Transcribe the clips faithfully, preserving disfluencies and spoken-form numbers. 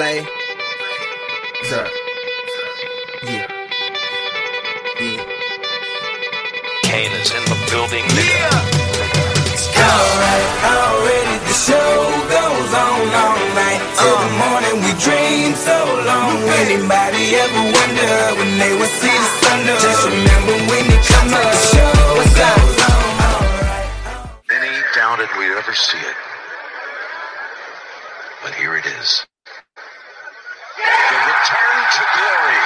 Cantlay. Sir. Yeah. Yeah. Kane is in the building. Yeah. Alright, already the show goes on all night. Till the morning we dream so long. Anybody ever wonder when they will see the sun? Just remember when it comes up, the show goes on all night. Many doubted we'd ever see it. But here it is. The return to glory.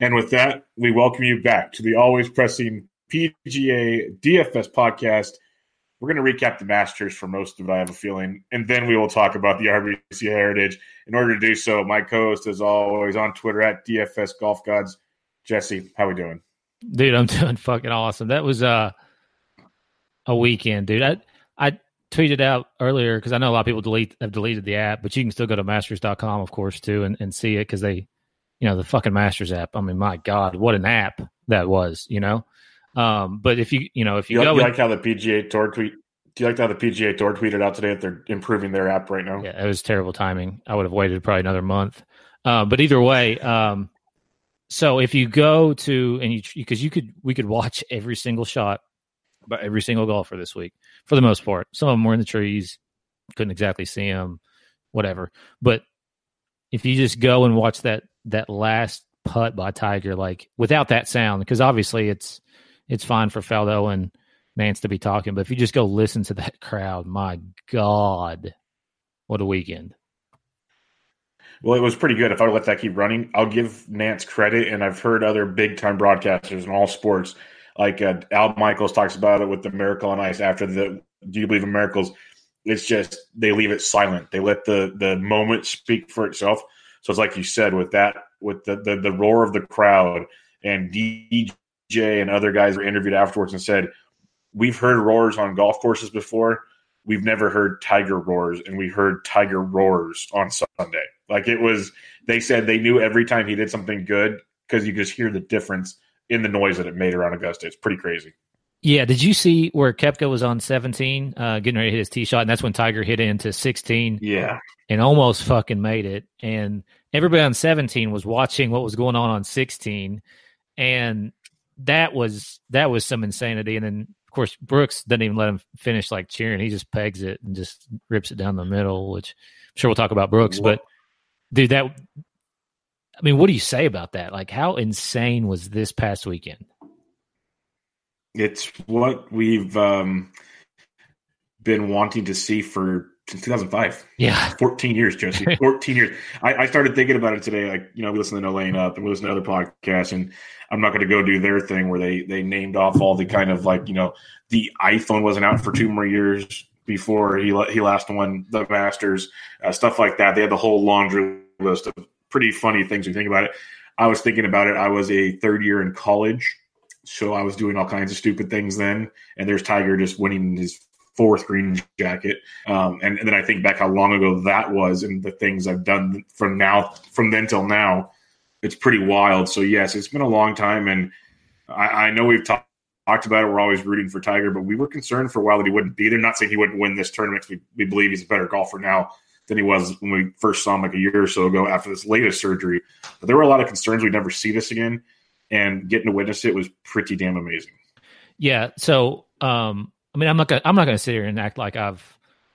And with that, we welcome you back to the Always Pressing P G A D F S podcast. We're going to recap the Masters for most of it, I have a feeling, and then we will talk about the R B C Heritage. In order to do so, my co-host is always on Twitter at D F S Golf Gods. Jesse, how we doing? Dude, I'm doing fucking awesome. That was uh, a weekend, dude. I I tweeted out earlier because I know a lot of people delete have deleted the app, but you can still go to masters dot com, of course, too, and, and see it because they, you know, the fucking Masters app. I mean, my God, what an app that was, you know? Um, but if you, you know, if you, you go, you like how the P G A Tour tweet, do you like how the P G A Tour tweeted out today that they're improving their app right now? Yeah, it was terrible timing. I would have waited probably another month. Uh, but either way, um, so if you go to, and you, because you could, we could watch every single shot by every single golfer this week for the most part. Some of them were in the trees, couldn't exactly see them, whatever. But if you just go and watch that, that last putt by Tiger, like without that sound, because obviously it's, it's fine for Faldo and Nance to be talking, but if you just go listen to that crowd, my God, what a weekend. Well, it was pretty good. If I let that keep running, I'll give Nance credit, and I've heard other big-time broadcasters in all sports, like uh, Al Michaels talks about it with the Miracle on Ice after the Do You Believe in Miracles? It's just they leave it silent. They let the, the moment speak for itself. So it's like you said, with that, with the, the, the roar of the crowd, and D J and other guys were interviewed afterwards and said, we've heard roars on golf courses before. We've never heard Tiger roars, and we heard Tiger roars on Sunday. Like it was, they said they knew every time he did something good because you could just hear the difference in the noise that it made around Augusta. It's pretty crazy. Yeah. Did you see where Koepka was on seventeen, uh, getting ready to hit his tee shot? And that's when Tiger hit into sixteen. Yeah. And almost fucking made it. And everybody on seventeen was watching what was going on on sixteen. And that was that was some insanity. And then, of course, Brooks doesn't even let him finish like cheering. He just pegs it and just rips it down the middle, which I'm sure we'll talk about Brooks. What? But, dude, that – I mean, what do you say about that? Like, how insane was this past weekend? It's what we've um, been wanting to see for since two thousand five. Yeah. fourteen years, Jesse. fourteen years. I, I started thinking about it today. Like, you know, we listen to No Laying Up and we listen to other podcasts, and I'm not going to go do their thing where they, they named off all the kind of like, you know, the iPhone wasn't out for two more years before he he last won the Masters, uh, stuff like that. They had the whole laundry list of pretty funny things when you think about it. I was thinking about it. I was a third year in college, so I was doing all kinds of stupid things then. And there's Tiger just winning his fourth green jacket. Um, and, and then I think back how long ago that was and the things I've done from now, from then till now, it's pretty wild. So yes, it's been a long time. And I, I know we've talk, talked about it. We're always rooting for Tiger, but we were concerned for a while that he wouldn't be there. Not saying he wouldn't win this tournament. We, we believe he's a better golfer now than he was when we first saw him like a year or so ago after this latest surgery. But there were a lot of concerns we'd never see this again. And getting to witness it was pretty damn amazing. Yeah. So, um, I mean, I'm not gonna, I'm not gonna sit here and act like I've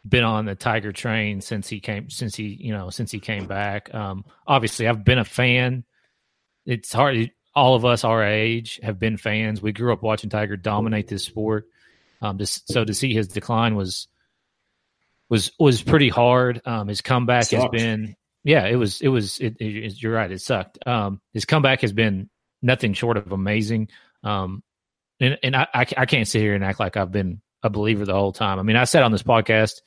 been on the Tiger train since he came, since he, you know, since he came back. Um, obviously, I've been a fan. It's hard. All of us our age have been fans. We grew up watching Tiger dominate this sport. Um, to, so to see his decline was was was pretty hard. Um, his comeback has been, yeah, it was, it was. It, it, it, you're right. It sucked. Um, his comeback has been nothing short of amazing. Um, and and I, I I can't sit here and act like I've been a believer the whole time. I mean, I said on this podcast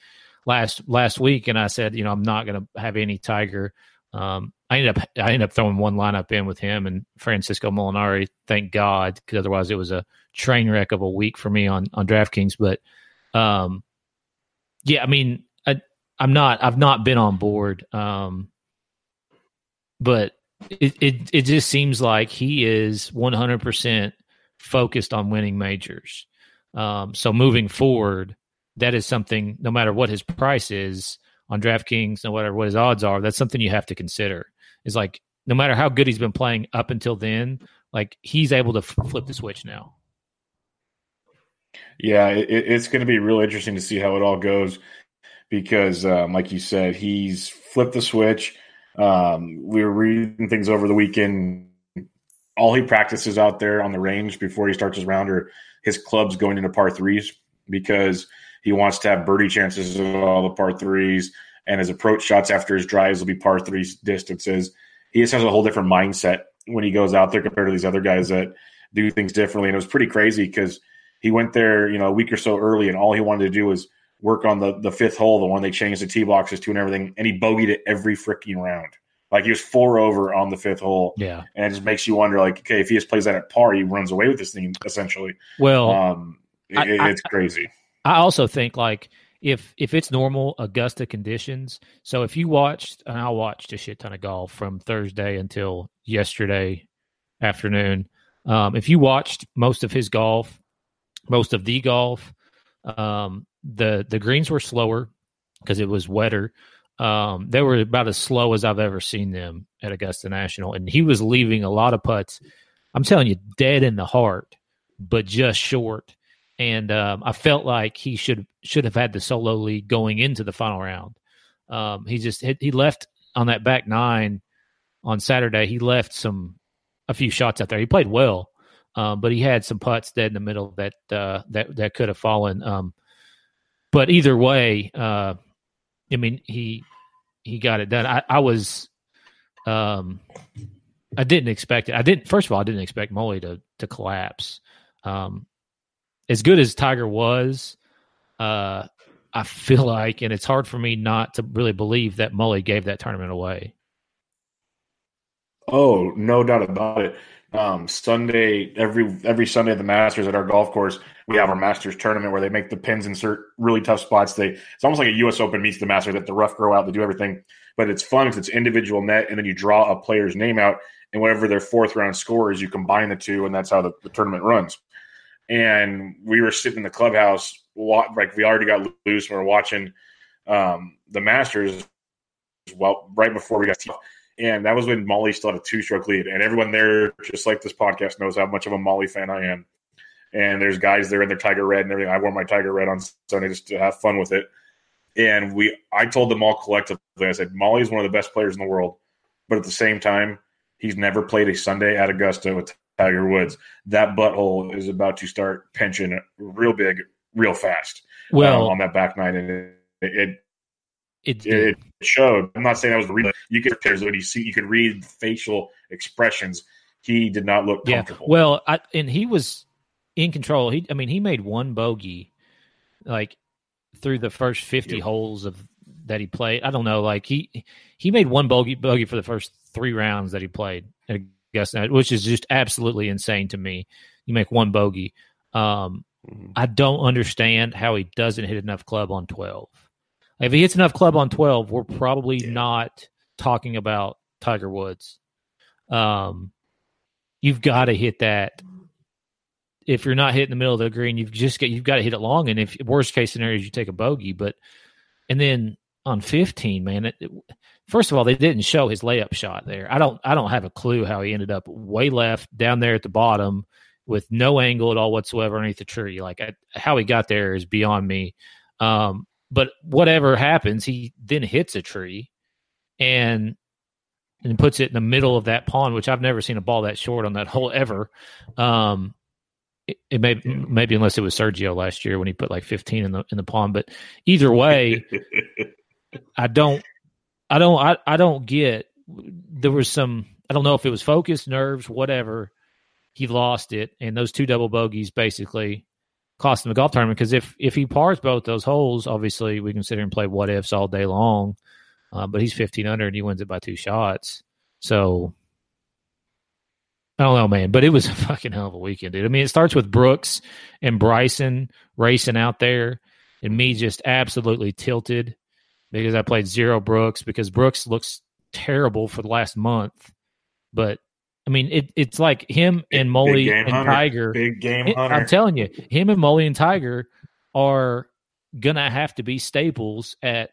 last last week, and I said, you know, I'm not going to have any Tiger. Um, I ended up I ended up throwing one lineup in with him and Francisco Molinari. Thank God, because otherwise it was a train wreck of a week for me on on DraftKings. But um, yeah, I mean, I, I'm not I've not been on board, um, but it, it it just seems like he is one hundred percent focused on winning majors. Um, so moving forward, that is something, no matter what his price is on DraftKings, no matter what his odds are, that's something you have to consider. Is like, no matter how good he's been playing up until then, like he's able to f- flip the switch now. Yeah, it, it's going to be real interesting to see how it all goes because, um, like you said, he's flipped the switch. Um, we were reading things over the weekend. All he practices out there on the range before he starts his round are his clubs going into par threes because he wants to have birdie chances at all the par threes, and his approach shots after his drives will be par three distances. He just has a whole different mindset when he goes out there compared to these other guys that do things differently. And it was pretty crazy because he went there, you know, a week or so early, and all he wanted to do was work on the, the fifth hole, the one they changed the tee boxes to and everything, and he bogeyed it every freaking round. Like, he was four over on the fifth hole. Yeah. And it just makes you wonder, like, okay, if he just plays that at par, he runs away with this thing, essentially. Well, um, it, I, I, it's crazy. I also think, like, if if it's normal Augusta conditions, so if you watched, and I watched a shit ton of golf from Thursday until yesterday afternoon, um, if you watched most of his golf, most of the golf, um, the, the greens were slower because it was wetter. Um, they were about as slow as I've ever seen them at Augusta National. And he was leaving a lot of putts, I'm telling you, dead in the heart, but just short. And um, I felt like he should should have had the solo lead going into the final round. Um, he just he left on that back nine on Saturday. He left some a few shots out there. He played well, um, but he had some putts dead in the middle that uh, that that could have fallen. Um, but either way, uh, I mean he he got it done. I, I was um, I didn't expect it. I didn't. First of all, I didn't expect Molly to to collapse. Um, As good as Tiger was, uh, I feel like, and it's hard for me not to really believe that Mully gave that tournament away. Oh, no doubt about it. Um, Sunday, every every Sunday at the Masters at our golf course, we have our Masters tournament where they make the pins insert really tough spots. They It's almost like a U S Open meets the Masters, that the rough grow out, they do everything. But it's fun because it's individual net, and then you draw a player's name out, and whatever their fourth round score is, you combine the two, and that's how the, the tournament runs. And we were sitting in the clubhouse, like we already got loose. We were watching um, the Masters, well, right before we got to, and that was when Molly still had a two-stroke lead. And everyone there, just like this podcast, knows how much of a Molly fan I am. And there's guys there in their Tiger Red and everything. I wore my Tiger Red on Sunday just to have fun with it. And we, I told them all collectively, I said, Molly's one of the best players in the world, but at the same time, he's never played a Sunday at Augusta with Tiger Woods. That butthole is about to start pinching real big, real fast. Well, um, on that back nine, and it it, it, it showed. I'm not saying that was the reason. You could you see, you could read facial expressions. He did not look comfortable. Yeah. Well, I, and he was in control. He, I mean, he made one bogey, like through the first fifty yeah. holes of that he played. I don't know. Like he he made one bogey bogey for the first three rounds that he played. And, which is just absolutely insane to me. You make one bogey. Um, I don't understand how he doesn't hit enough club on twelve. If he hits enough club on twelve, we're probably yeah. not talking about Tiger Woods. Um, you've got to hit that. If you're not hitting the middle of the green, you've just got you've got to hit it long. And if worst case scenario is you take a bogey, but and then on fifteen, man. It, it, first of all, they didn't show his layup shot there. I don't. I don't have a clue how he ended up way left down there at the bottom with no angle at all whatsoever underneath the tree. Like I, how he got there is beyond me. Um, but whatever happens, he then hits a tree, and and puts it in the middle of that pond, which I've never seen a ball that short on that hole ever. Um, it, it may maybe unless it was Sergio last year when he put like fifteen in the in the pond. But either way. I don't, I don't, I, I don't get, there was some, I don't know if it was focus, nerves, whatever. He lost it. And those two double bogeys basically cost him a golf tournament. Cause if, if he pars both those holes, obviously we can sit here and play what ifs all day long. Uh, but he's fifteen under and he wins it by two shots. So I don't know, man, but it was a fucking hell of a weekend, dude. I mean, it starts with Brooks and Bryson racing out there and me just absolutely tilted. Because I played zero Brooks, because Brooks looks terrible for the last month. But, I mean, it, it's like him and Molly and Tiger. Big game hunter. I'm telling you, him and Molly and Tiger are going to have to be staples at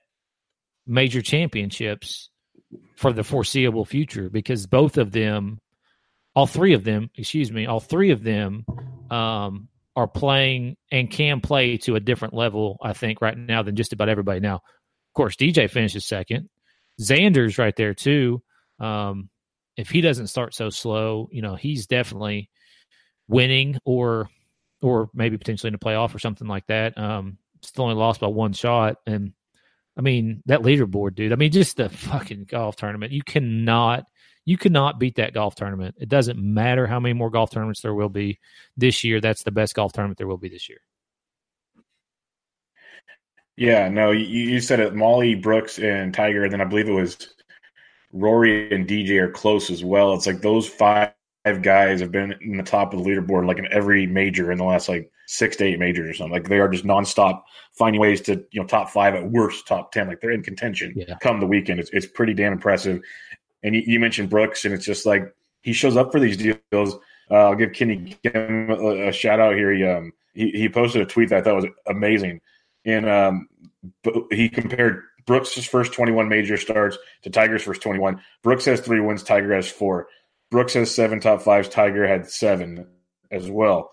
major championships for the foreseeable future, because both of them, all three of them, excuse me, all three of them um, are playing and can play to a different level, I think, right now than just about everybody. Now, of course, D J finishes second. Xander's right there, too. Um, if he doesn't start so slow, you know, he's definitely winning or or maybe potentially in a playoff or something like that. Um, still only lost by one shot. And, I mean, that leaderboard, dude. I mean, just the fucking golf tournament. You cannot you cannot beat that golf tournament. It doesn't matter how many more golf tournaments there will be this year. That's the best golf tournament there will be this year. Yeah, no, you, you said it. Molly, Brooks, and Tiger, and then I believe it was Rory and D J are close as well. It's like those five guys have been in the top of the leaderboard like in every major in the last like six to eight majors or something. Like they are just nonstop finding ways to, you know, top five at worst, top ten. Like they're in contention yeah. come the weekend. It's it's pretty damn impressive. And you, you mentioned Brooks, and it's just like he shows up for these deals. Uh, I'll give Kenny Kim a, a shout out here. He, um, he he posted a tweet that I thought was amazing. And um, he compared Brooks' first twenty-one major starts to Tiger's first twenty-one. Brooks has three wins. Tiger has four. Brooks has seven top fives. Tiger had seven as well.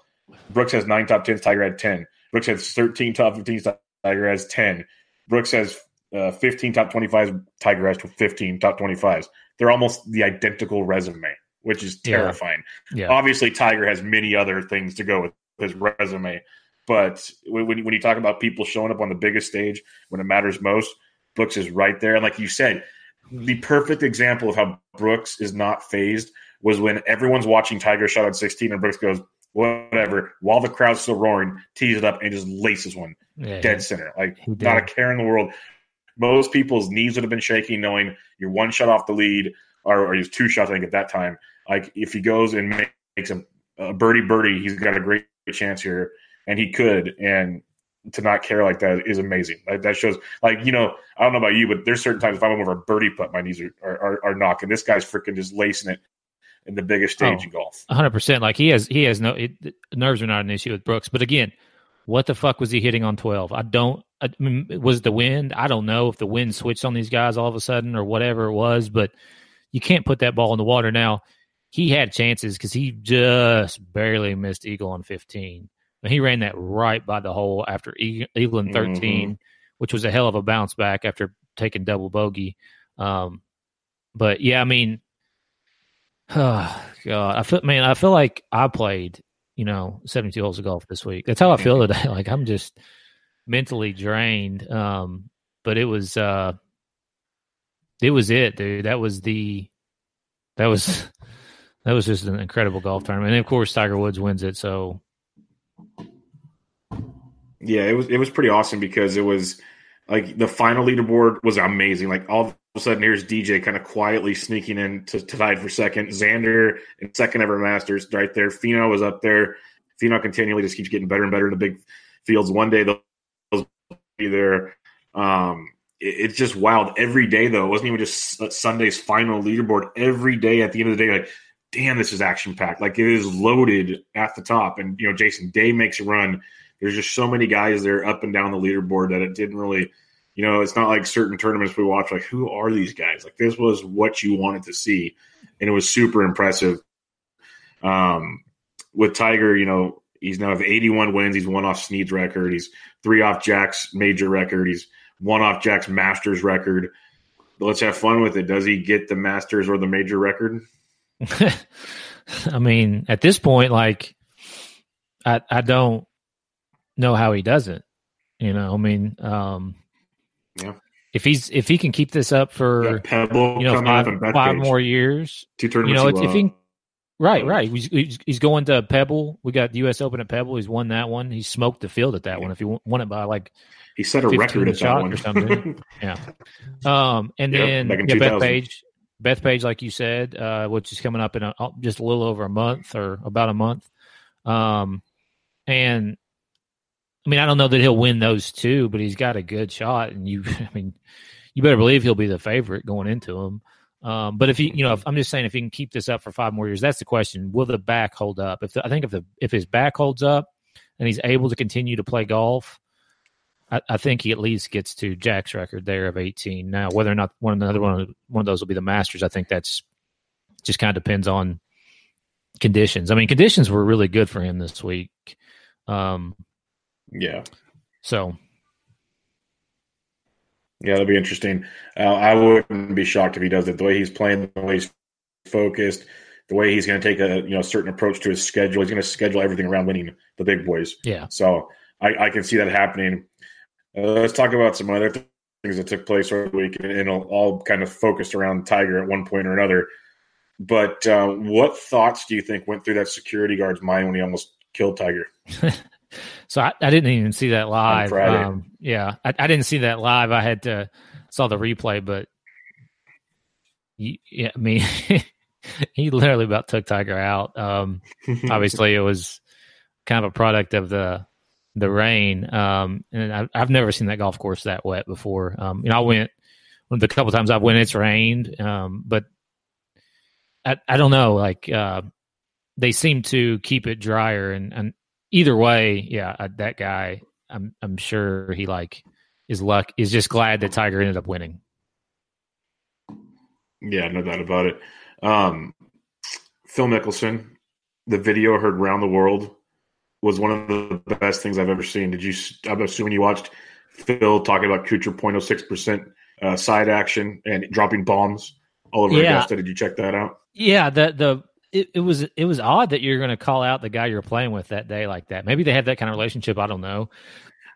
Brooks has nine top tens. Tiger had ten. Brooks has thirteen top fifteens. Tiger has ten. Brooks has uh, fifteen top twenty-fives. Tiger has fifteen top twenty-fives. They're almost the identical resume, which is terrifying. Yeah. Yeah. Obviously, Tiger has many other things to go with his resume. But when when you talk about people showing up on the biggest stage when it matters most, Brooks is right there. And like you said, the perfect example of how Brooks is not phased was when everyone's watching Tiger shot at sixteen and Brooks goes, whatever, while the crowd's still roaring, tees it up and just laces one yeah, dead center. Like not a care in the world. Most people's knees would have been shaking knowing you're one shot off the lead, or, or he's two shots, I think, at that time. Like if he goes and makes a, a birdie birdie, he's got a great chance here. And he could, and to not care like that is amazing. Like, that shows, like, you know, I don't know about you, but there's certain times if I'm over a birdie putt, my knees are are, are knocking. This guy's freaking just lacing it in the biggest stage oh, in golf. one hundred percent. Like he has, he has no it, nerves are not an issue with Brooks. But again, what the fuck was he hitting on twelve? I don't. I mean, was it the wind? I don't know if the wind switched on these guys all of a sudden or whatever it was. But you can't put that ball in the water now. He had chances because he just barely missed eagle on fifteen. He ran that right by the hole after eagle in thirteen, mm-hmm. which was a hell of a bounce back after taking double bogey. Um, but yeah, I mean, oh God, I feel, man, I feel like I played, you know, seventy-two holes of golf this week. That's how I feel today. Like I'm just mentally drained. Um, but it was, uh, it was it, dude. That was the, that was, that was just an incredible golf tournament. And of course, Tiger Woods wins it. So, yeah, it was it was pretty awesome because it was like the final leaderboard was amazing. Like all of a sudden, here's D J kind of quietly sneaking in to, to tie for second. Xander in second ever Masters right there. Fino was up there. Fino continually just keeps getting better and better in the big fields. One day they'll be there. Um, it, it's just wild every day though. It wasn't even just Sunday's final leaderboard. Every day at the end of the day, like damn, this is action packed. Like it is loaded at the top. And you know, Jason Day makes a run. There's just so many guys there up and down the leaderboard that it didn't really, you know, it's not like certain tournaments we watch, like, who are these guys? Like, this was what you wanted to see, and it was super impressive. Um, with Tiger, you know, he's now have eighty-one wins. He's one off Snead's record. He's three off Jack's major record. He's one off Jack's Masters record. But let's have fun with it. Does he get the Masters or the major record? I mean, at this point, like, I, I don't. know how he does it, you know. I mean, um, yeah. If he's if he can keep this up for yeah, Pebble, you know, five, five more years, two tournaments. You know, if, if he can, right, right. He's, he's going to Pebble. We got the U S Open at Pebble. He's won that one. He smoked the field at that yeah. one. If he won it by like, he set a record at that one or something. yeah. Um, and yep, then yeah, Beth Page, Beth Page, like you said, uh, which is coming up in a, just a little over a month or about a month, um, and. I mean, I don't know that he'll win those two, but he's got a good shot, and you, I mean, you better believe he'll be the favorite going into him. Um, but if he, you know, if, I'm just saying, if he can keep this up for five more years, that's the question: will the back hold up? If the, I think if the if his back holds up and he's able to continue to play golf, I, I think he at least gets to Jack's record there of eighteen. Now, whether or not one another one one of those will be the Masters, I think that's just kind of depends on conditions. I mean, conditions were really good for him this week. Um, yeah. So. Yeah, it'll be interesting. Uh, I wouldn't be shocked if he does it. The way he's playing, the way he's focused, the way he's going to take a you know certain approach to his schedule. He's going to schedule everything around winning the big boys. Yeah. So. I, I can see that happening. Uh, let's talk about some other th- things that took place over the week, and it'll all kind of focused around Tiger at one point or another. But uh, what thoughts do you think went through that security guard's mind when he almost killed Tiger? So I, I didn't even see that live. Um, yeah, I, I didn't see that live. I had to saw the replay, but you, yeah, I mean, he literally about took Tiger out. Um, obviously, it was kind of a product of the. The rain, um, and I, I've never seen that golf course that wet before. Um, you know, I went the couple times I've went, it's rained, um, but I, I don't know. Like uh, they seem to keep it drier, and, and either way, yeah, I, that guy, I'm I'm sure he like is luck is just glad that Tiger ended up winning. Yeah, no doubt about it. Um, Phil Mickelson, the video heard around the world. Was one of the best things I've ever seen. Did you? I'm assuming you watched Phil talking about Kuchar zero point zero six percent uh, side action and dropping bombs all over yeah. Augusta. Did you check that out? Yeah, the the it, it was it was odd that you're going to call out the guy you're playing with that day like that. Maybe they have that kind of relationship. I don't know.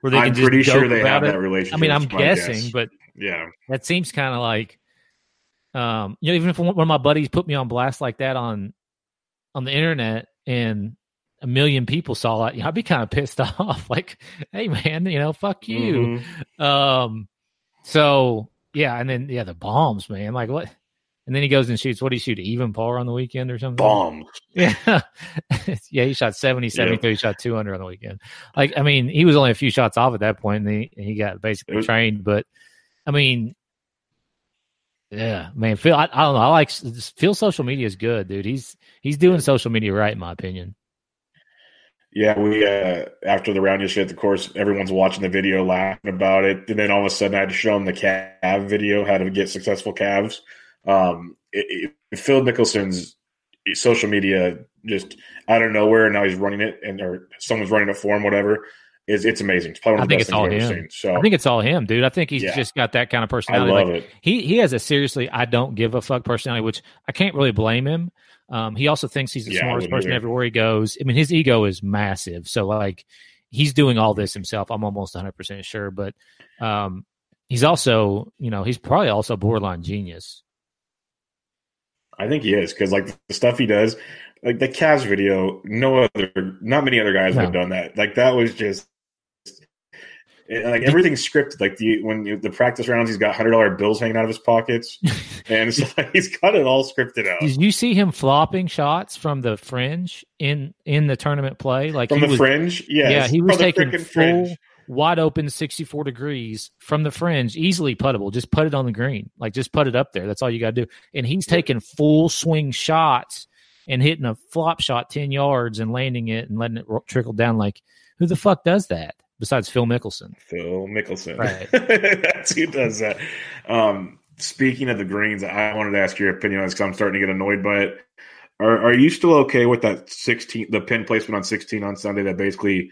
Where they I'm can pretty sure they have it. That relationship. I mean, I'm guessing, guess. But yeah, that seems kind of like um, you know, even if one of my buddies put me on blast like that on on the internet and. A million people saw it. You know, I'd be kind of pissed off. Like, hey man, you know, fuck you. Mm-hmm. Um, so yeah, and then yeah, the bombs, man. Like what? And then he goes and shoots. What did he shoot? Even par on the weekend or something? Bombs. Yeah, yeah. He shot seventy, seventy-three. Yep. He shot two under on the weekend. Like, I mean, he was only a few shots off at that point, and he, and he got basically was- trained. But I mean, yeah, man, Phil. I, I don't know. I like Phil. Social media is good, dude. He's he's doing yeah. social media right, in my opinion. Yeah, we uh, after the round yesterday at the course, everyone's watching the video, laughing about it, and then all of a sudden I had to show them the calf video, how to get successful calves. Um, it, it, Phil Mickelson's social media just out of nowhere, and now he's running it, and or someone's running it for him, whatever. It's, it's amazing. It's probably one of the best things I've ever seen. So I think it's all him, dude. I think he's yeah. just got that kind of personality. I love like, it. He he has a seriously I don't give a fuck personality, which I can't really blame him. Um, he also thinks he's the yeah, smartest person everywhere he goes. I mean, his ego is massive. So, like, he's doing all this himself. I'm almost one hundred percent sure. But um, he's also, you know, he's probably also borderline genius. I think he is because, like, the stuff he does, like the Cavs video, no other, not many other guys no. have done that. Like, that was just, like, everything's scripted. Like, the when you, the practice rounds, he's got one hundred dollar bills hanging out of his pockets. And so he's got it all scripted out. Did you see him flopping shots from the fringe in, in the tournament play? Like From the was, fringe? Yes. Yeah, he was taking full, fringe. Wide open sixty-four degrees from the fringe, easily puttable. Just put it on the green. Like, just put it up there. That's all you got to do. And he's taking full swing shots and hitting a flop shot ten yards and landing it and letting it ro- trickle down. Like, who the fuck does that? Besides Phil Mickelson. Phil Mickelson. Right. That's who does that. Um, speaking of the greens, I wanted to ask your opinion on this because I'm starting to get annoyed by it. Are are you still okay with that sixteen, the pin placement on sixteen on Sunday that basically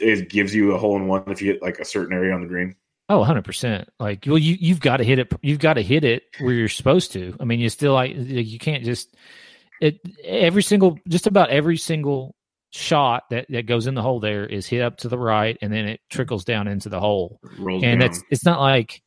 it gives you a hole-in-one if you hit, like, a certain area on the green? Oh, one hundred percent. Like, well, you, you've got to hit it. You've got to hit it where you're supposed to. I mean, you still, like, you can't just – it. Every single – just about every single – shot that, that goes in the hole there is hit up to the right and then it trickles down into the hole. Rolls and down. That's it's not like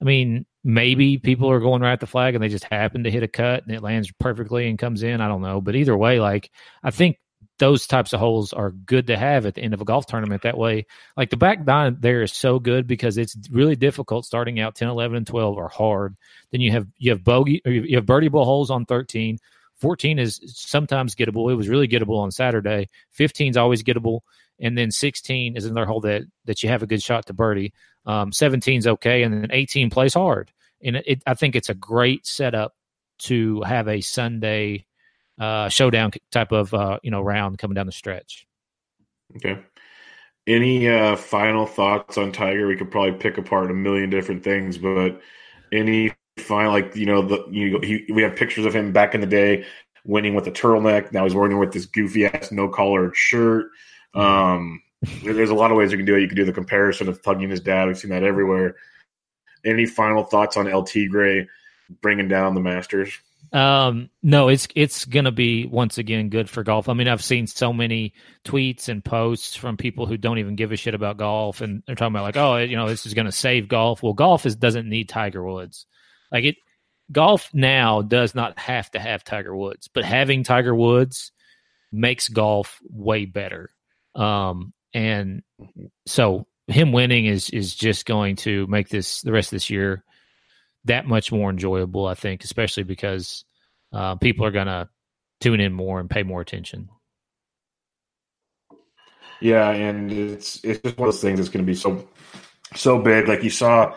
I mean, maybe people are going right at the flag and they just happen to hit a cut and it lands perfectly and comes in. I don't know. But either way, like I think those types of holes are good to have at the end of a golf tournament. That way, like the back nine there is so good because it's really difficult starting out ten, eleven, and twelve are hard. Then you have you have bogey or you have birdie ball holes on thirteen. fourteen is sometimes gettable. It was really gettable on Saturday. fifteen is always gettable. And then sixteen is another hole that, that you have a good shot to birdie. Um, seventeen is okay. And then eighteen plays hard. And it, it, I think it's a great setup to have a Sunday uh, showdown type of uh, you know round coming down the stretch. Okay. Any uh, final thoughts on Tiger? We could probably pick apart a million different things, but any final, like, you know, the you he, we have pictures of him back in the day winning with a turtleneck. Now he's wearing with this goofy ass no collared shirt. Um, there's a lot of ways you can do it. You can do the comparison of thugging his dad. We've seen that everywhere. Any final thoughts on El Tigre bringing down the Masters? Um, no, it's it's gonna be once again good for golf. I mean, I've seen so many tweets and posts from people who don't even give a shit about golf, and they're talking about like, oh, you know, this is gonna save golf. Well, golf is doesn't need Tiger Woods. Like it, golf now does not have to have Tiger Woods, but having Tiger Woods makes golf way better. Um, and so him winning is is just going to make this the rest of this year that much more enjoyable, I think, especially because uh, people are going to tune in more and pay more attention. Yeah, and it's it's just one of those things that's going to be so so big. Like you saw,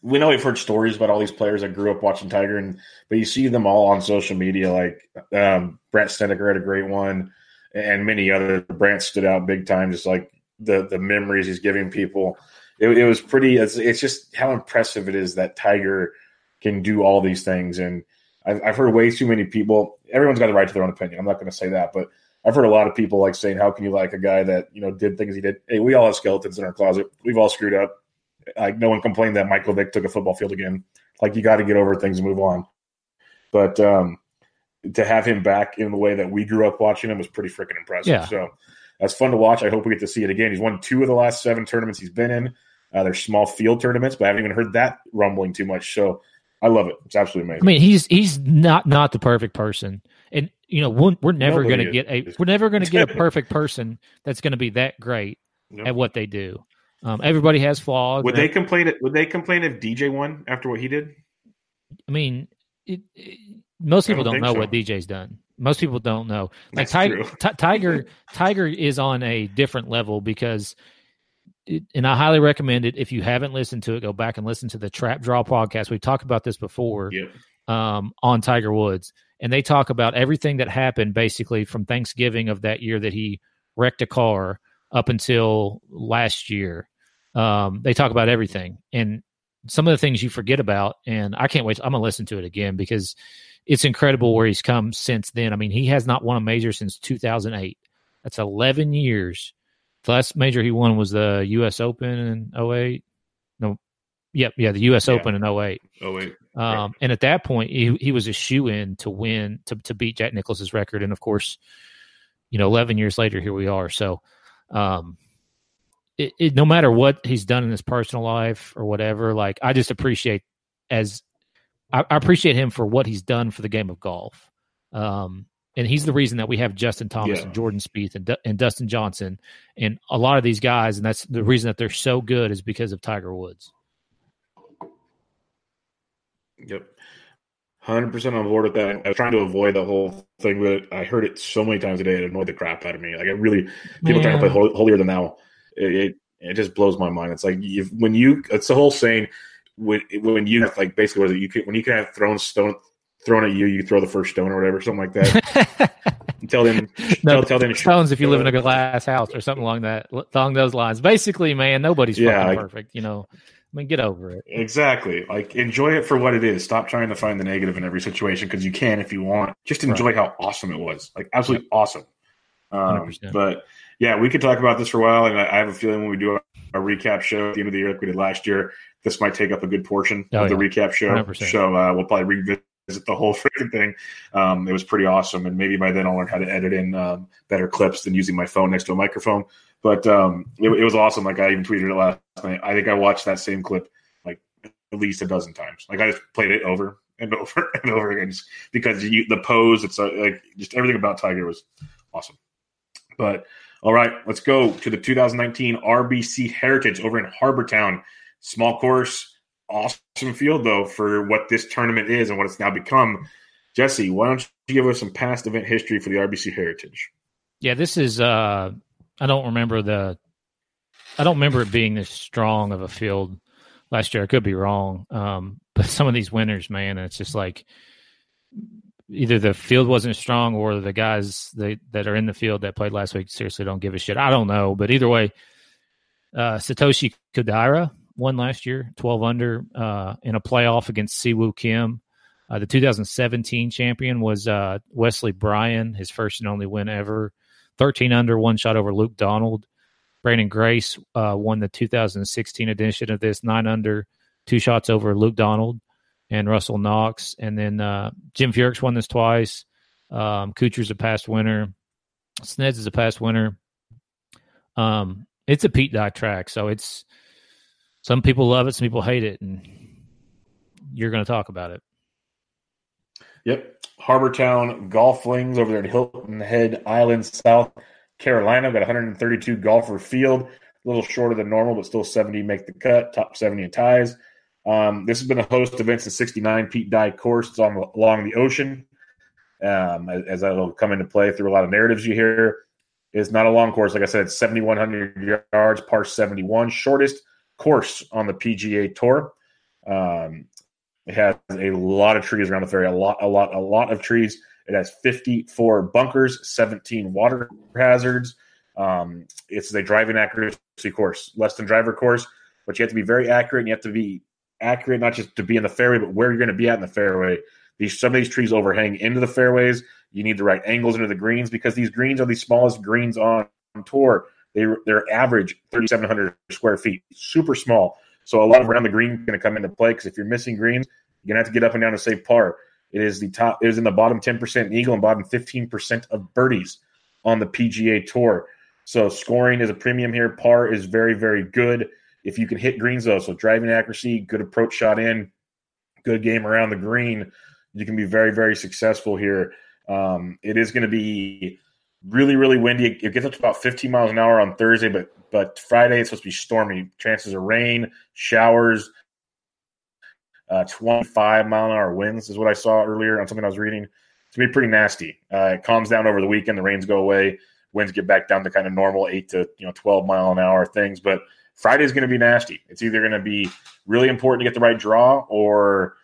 we know we've heard stories about all these players that grew up watching Tiger, and but you see them all on social media. Like um, Brant Snedeker had a great one, and many others. Brant stood out big time, just like the the memories he's giving people. It, it was pretty. It's, it's just how impressive it is that Tiger can do all these things. And I've, I've heard way too many people, everyone's got the right to their own opinion. I'm not going to say that, but I've heard a lot of people like saying, how can you like a guy that, you know, did things he did? Hey, we all have skeletons in our closet. We've all screwed up. Like no one complained that Michael Vick took a football field again. Like you got to get over things and move on. But um, to have him back in the way that we grew up watching him was pretty freaking impressive. Yeah. So that's fun to watch. I hope we get to see it again. He's won two of the last seven tournaments he's been in. Uh, they're small field tournaments, but I haven't even heard that rumbling too much. So I love it. It's absolutely amazing. I mean, he's he's not not the perfect person, and you know we're, we're never going to get a we're never going to get a perfect person that's going to be that great nope. at what they do. Um, everybody has flaws. Would they complain? Would they complain if D J won after what he did? I mean, it, it, most people don't, don't know so. what D J's done. Most people don't know. Like that's Tiger, t- Tiger, Tiger is on a different level because. It, and I highly recommend it. If you haven't listened to it, go back and listen to the Trap Draw podcast. We've talked about this before yeah. um, on Tiger Woods. And they talk about everything that happened basically from Thanksgiving of that year that he wrecked a car up until last year. Um, they talk about everything. And some of the things you forget about. And I can't wait. I'm going to listen to it again because it's incredible where he's come since then. I mean, he has not won a major since two thousand eight. That's eleven years. The last major he won was the U S Open in oh eight. No, yep, yeah, the U S yeah. Open in oh eight. oh eight. Um, right. And at that point, he he was a shoe-in to win, to to beat Jack Nicklaus's record. And, of course, you know, eleven years later, here we are. So um, it, it, no matter what he's done in his personal life or whatever, like, I just appreciate as I, I appreciate him for what he's done for the game of golf. Um And he's the reason that we have Justin Thomas yeah. and Jordan Spieth and, D- and Dustin Johnson and a lot of these guys. And that's the reason that they're so good is because of Tiger Woods. Yep. one hundred percent on board with that. I was trying to avoid the whole thing, but I heard it so many times today. It annoyed the crap out of me. Like, it really, people yeah. trying to play hol- holier than thou. It, it it just blows my mind. It's like, if, when you, it's the whole saying, when, when you, like, basically, what is it? You can, when you can have thrown stone, thrown at you, you throw the first stone or whatever, something like that. tell them, no, tell, tell them stones if you live in a glass house or something along that, along those lines. Basically, man, nobody's yeah, fucking like, perfect. You know, I mean, get over it. Exactly. Like, enjoy it for what it is. Stop trying to find the negative in every situation because you can if you want. Just enjoy right. how awesome it was. Like, absolutely yep. awesome. Um, one hundred percent. But yeah, we could talk about this for a while, and I, I have a feeling when we do a, a recap show at the end of the year, like we did last year, this might take up a good portion oh, of yeah. the recap show. one hundred percent. So uh, we'll probably revisit. Visit the whole freaking thing. Um, it was pretty awesome, and maybe by then I'll learn how to edit in um, better clips than using my phone next to a microphone. But um, it, it was awesome. Like, I even tweeted it last night. I think I watched that same clip like at least a dozen times. Like, I just played it over and over and over again just because you, the pose. It's like just everything about Tiger was awesome. But all right, let's go to the two thousand nineteen R B C Heritage over in Harbortown. Small course. Awesome field, though, for what this tournament is and what it's now become. Jesse, why don't you give us some past event history for the R B C Heritage? Yeah, this is uh, – I don't remember the – I don't remember it being this strong of a field last year. I could be wrong. Um, but some of these winners, man, it's just like either the field wasn't strong or the guys that, that are in the field that played last week seriously don't give a shit. I don't know. But either way, Uh, Satoshi Kodaira won last year, twelve under uh, in a playoff against Si Woo Kim. Uh, the two thousand seventeen champion was uh, Wesley Bryan, his first and only win ever. thirteen under, one shot over Luke Donald. Branden Grace uh, won the two thousand sixteen edition of this, nine under, two shots over Luke Donald and Russell Knox. And then uh, Jim Furyk's won this twice. Um, Kuchar's a past winner. Sneds is a past winner. Um, it's a Pete Dye track, so it's some people love it, some people hate it, and you're going to talk about it. Yep, Harbortown Golf Links over there in Hilton Head Island, South Carolina. Got one hundred thirty-two golfer field, a little shorter than normal, but still seventy make the cut. Top seventy in ties. Um, this has been a host of events in sixty-nine Pete Dye course. It's on along the ocean, um, as, as that'll come into play through a lot of narratives you hear. It's not a long course. Like I said, it's seventy-one hundred yards, par seventy-one, shortest course on the P G A Tour. Um, it has a lot of trees around the fairway, a lot, a lot, a lot of trees. It has fifty-four bunkers, seventeen water hazards. Um, it's a driving accuracy course, less than driver course, but you have to be very accurate, and you have to be accurate not just to be in the fairway, but where you're going to be at in the fairway. These, some of these trees overhang into the fairways. You need the right angles into the greens because these greens are the smallest greens on tour. They, they're average thirty-seven hundred square feet, super small. So a lot of around the green is going to come into play because if you're missing greens, you're going to have to get up and down to save par. It is the top. It is in the bottom ten percent in eagle and bottom fifteen percent of birdies on the P G A Tour. So scoring is a premium here. Par is very, very good if you can hit greens, though. So driving accuracy, good approach shot in, good game around the green. You can be very, very successful here. Um, it is going to be really, really windy. It gets up to about fifteen miles an hour on Thursday, but but Friday it's supposed to be stormy. Chances of rain, showers, uh, twenty-five mile an hour winds is what I saw earlier on something I was reading. It's going to be pretty nasty. Uh, it calms down over the weekend. The rains go away. Winds get back down to kind of normal eight to you know twelve mile an hour things. But Friday is going to be nasty. It's either going to be really important to get the right draw or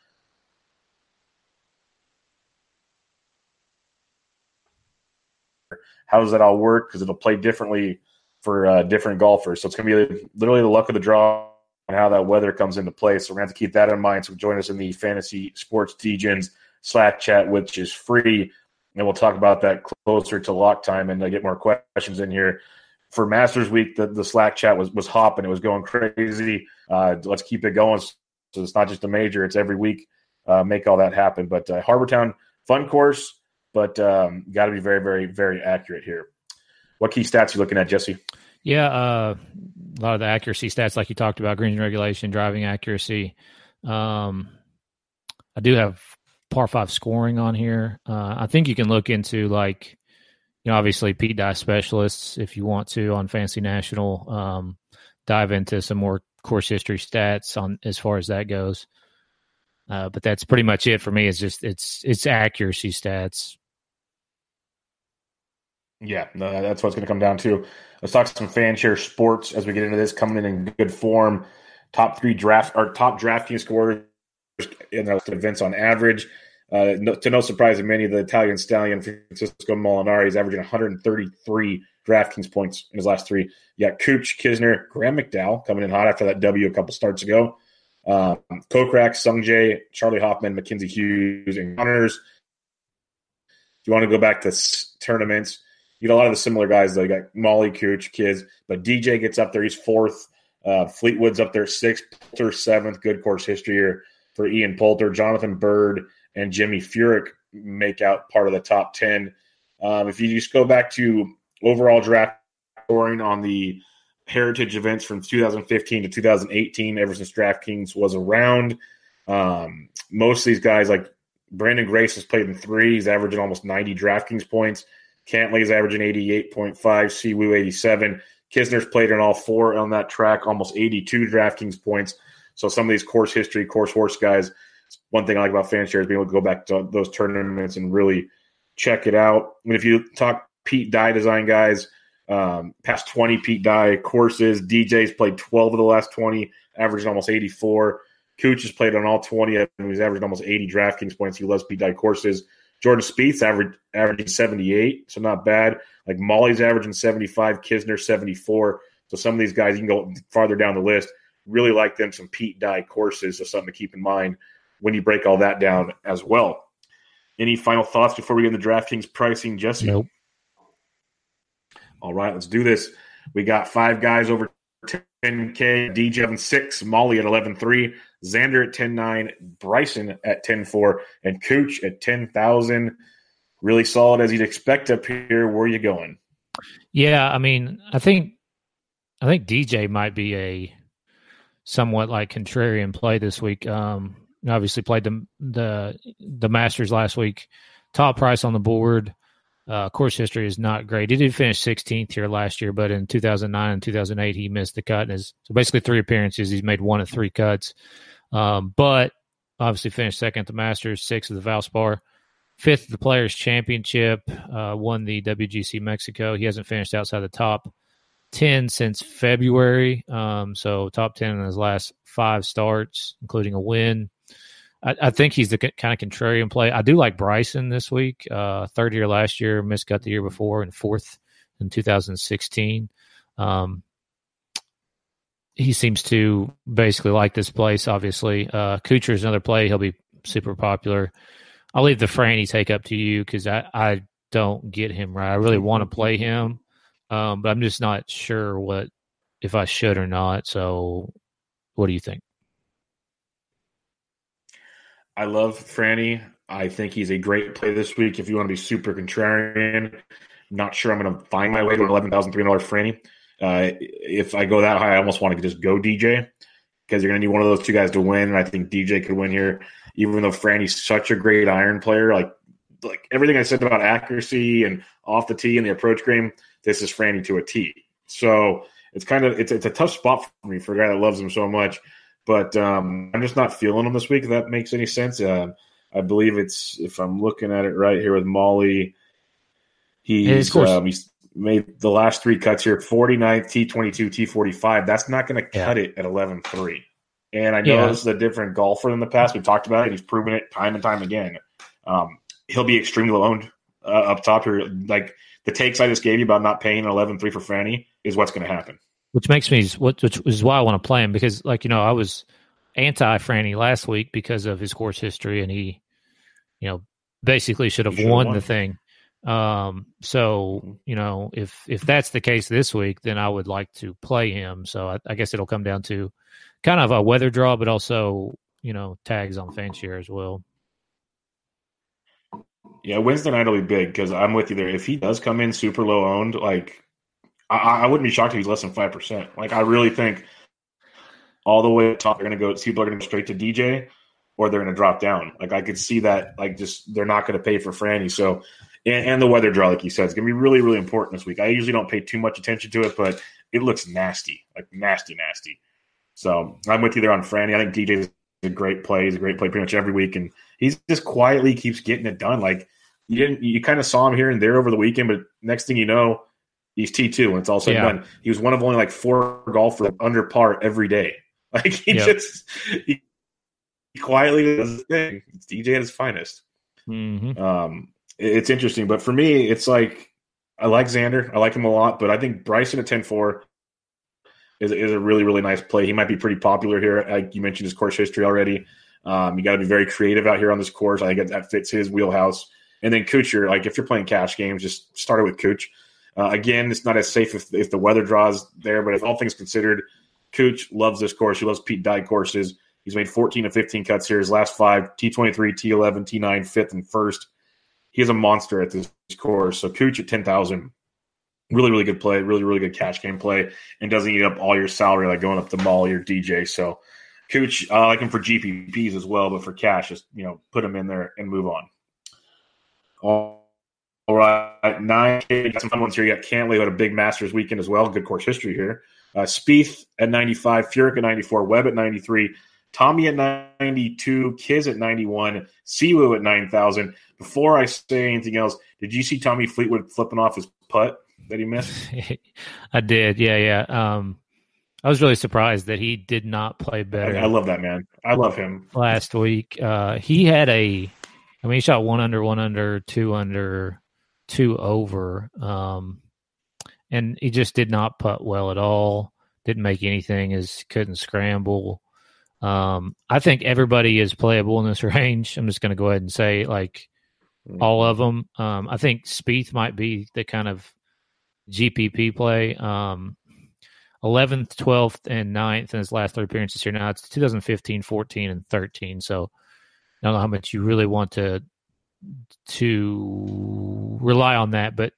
how does that all work? Because it'll play differently for uh, different golfers. So it's going to be literally the luck of the draw and how that weather comes into play. So we're going to have to keep that in mind. So join us in the Fantasy Sports Degens Slack chat, which is free. And we'll talk about that closer to lock time and uh, get more questions in here. For Masters Week, the, the Slack chat was, was hopping. It was going crazy. Uh, let's keep it going. So it's not just a major. It's every week. Uh, make all that happen. But uh, Harbortown, fun course. But um, got to be very, very, very accurate here. What key stats are you looking at, Jesse? Yeah, uh, a lot of the accuracy stats like you talked about, greens regulation, driving accuracy. Um, I do have par five scoring on here. Uh, I think you can look into, like, you know, obviously Pete Dye specialists if you want to on Fantasy National. Um, dive into some more course history stats on as far as that goes. Uh, but that's pretty much it for me. It's just it's it's accuracy stats. Yeah, no, that's what it's going to come down to. Let's talk some fan share sports as we get into this. Coming in in good form, top three draft or top DraftKings scorers in the events on average. Uh, no, to no surprise of many, the Italian stallion Francisco Molinari is averaging one hundred thirty-three DraftKings points in his last three. You got Kuch, Kisner, Graham McDowell coming in hot after that W a couple starts ago. Uh, Kokrak, Sungjae, Charlie Hoffman, Mackenzie Hughes, and Connors. If you want to go back to s- tournaments, you got a lot of the similar guys, though. You got Molly, Cooch, Kids, but D J gets up there. He's fourth. Uh, Fleetwood's up there sixth. Poulter seventh. Good course history here for Ian Poulter. Jonathan Bird and Jimmy Furyk make out part of the top ten. Um, if you just go back to overall draft scoring on the Heritage events from two thousand fifteen to two thousand eighteen, ever since DraftKings was around. Um, most of these guys, like Branden Grace, has played in three. He's averaging almost ninety DraftKings points. Cantlay is averaging eighty-eight point five. Si Woo, eighty-seven. Kisner's played in all four on that track, almost eighty-two DraftKings points. So some of these course history, course horse guys, one thing I like about FanShare is being able to go back to those tournaments and really check it out. I mean, if you talk Pete Dye design guys, Um, past twenty Pete Dye courses. D J's played twelve of the last twenty, averaging almost eighty-four. Cooch has played on all twenty of them. He's averaging almost eighty DraftKings points. He loves Pete Dye courses. Jordan Spieth's average, averaging seventy-eight, so not bad. Like Molly's averaging seventy-five, Kisner seventy-four, So some of these guys, you can go farther down the list. Really like them, some Pete Dye courses, so something to keep in mind when you break all that down as well. Any final thoughts before we get into DraftKings pricing, Jesse? Nope. All right, let's do this. We got five guys over ten K, D J at six, Molly at eleven three, Xander at ten nine, Bryson at ten four, and Kuch at ten thousand. Really solid as you'd expect up here. Where are you going? Yeah, I mean, I think I think D J might be a somewhat like contrarian play this week. Um, obviously played the, the the Masters last week. Top price on the board. Uh, course history is not great. He did finish sixteenth here last year, but in two thousand nine and two thousand eight, he missed the cut. And his, so basically three appearances, he's made one of three cuts. Um, but obviously finished second at the Masters, sixth at the Valspar, fifth at the Players' Championship, uh, won the W G C Mexico. He hasn't finished outside the top ten since February. Um, so top ten in his last five starts, including a win. I, I think he's the c- kind of contrarian play. I do like Bryson this week. Uh, third year last year, miscut the year before, and fourth in two thousand sixteen. Um, he seems to basically like this place, obviously. Uh, Kuchar is another play. He'll be super popular. I'll leave the Franny take up to you because I, I don't get him right. I really want to play him, um, but I'm just not sure what if I should or not. So what do you think? I love Franny. I think he's a great play this week. If you want to be super contrarian, not sure I'm going to find my way to an eleven thousand three hundred dollars Franny. Uh, if I go that high, I almost want to just go D J because you're going to need one of those two guys to win, and I think D J could win here, even though Franny's such a great iron player. Like, like everything I said about accuracy and off the tee and the approach game, this is Franny to a tee. So it's kind of it's it's a tough spot for me for a guy that loves him so much. But um, I'm just not feeling them this week, if that makes any sense. Uh, I believe it's, if I'm looking at it right here with Molly, he's, um, he's made the last three cuts here, forty-ninth, T twenty-two, T forty-five. That's not going to cut yeah. it at eleven three. And I know yeah. this is a different golfer than the past. We've talked about it. He's proven it time and time again. Um, he'll be extremely low-owned uh, up top here. Like the takes I just gave you about not paying an eleven three for Franny is what's going to happen. Which makes me, which is why I want to play him because, like, you know, I was anti-Franny last week because of his course history and he, you know, basically should have won, won the thing. Um, so, you know, if if that's the case this week, then I would like to play him. So I, I guess it'll come down to kind of a weather draw, but also, you know, tags on Fanshare as well. Yeah, Wednesday night will be big because I'm with you there. If he does come in super low-owned, like, I, I wouldn't be shocked if he's less than five percent. Like, I really think all the way top, they're going to go, people are going to go straight to D J or they're going to drop down. Like, I could see that, like, just they're not going to pay for Franny. So, and, and the weather draw, like you said, is going to be really, really important this week. I usually don't pay too much attention to it, but it looks nasty, like nasty, nasty. So, I'm with you there on Franny. I think D J is a great play. He's a great play pretty much every week. And he's just quietly keeps getting it done. Like, you didn't, you kind of saw him here and there over the weekend, but next thing you know, he's T two, and it's all said yeah. and done. He was one of only like four golfers under par every day. Like, he yep. just he, he quietly does his thing. It's D J at his finest. Mm-hmm. Um, it, it's interesting. But for me, it's like I like Xander. I like him a lot. But I think Bryson at ten four is, is a really, really nice play. He might be pretty popular here. Like you mentioned his course history already. Um, you got to be very creative out here on this course. I think that fits his wheelhouse. And then Kuchar, like if you're playing cash games, just start it with Kuch. Uh, again, it's not as safe if, if the weather draws there, but if all things considered, Kuch loves this course. He loves Pete Dye courses. He's made fourteen to fifteen cuts here. His last five, T twenty-three, T eleven, T nine, fifth, and first. He is a monster at this course. So Kuch at ten thousand, really, really good play, really, really good cash game play, and doesn't eat up all your salary like going up to Molly or D J. So Kuch, I uh, like him for G P Ps as well, but for cash, just you know, put him in there and move on. All All right, nine K. Got some fun ones here. You got Cantlay, who had a big Masters weekend as well. Good course history here. Uh, Spieth at ninety-five, Furyk at ninety-four, Webb at ninety-three, Tommy at ninety-two, Kiz at ninety-one, Si Woo at nine thousand. Before I say anything else, did you see Tommy Fleetwood flipping off his putt that he missed? I did. Yeah, yeah. Um, I was really surprised that he did not play better. I, I love that man. I love him. Last week, uh, he had a. I mean, he shot one under, one under, two under. Two over, um, and he just did not putt well at all. Didn't make anything, as couldn't scramble. Um, I think everybody is playable in this range. I'm just going to go ahead and say, like, all of them. Um, I think Spieth might be the kind of G P P play. Um, eleventh, twelfth, and ninth in his last three appearances here. Now it's two thousand fifteen, fourteen, and thirteen. So I don't know how much you really want to to rely on that, but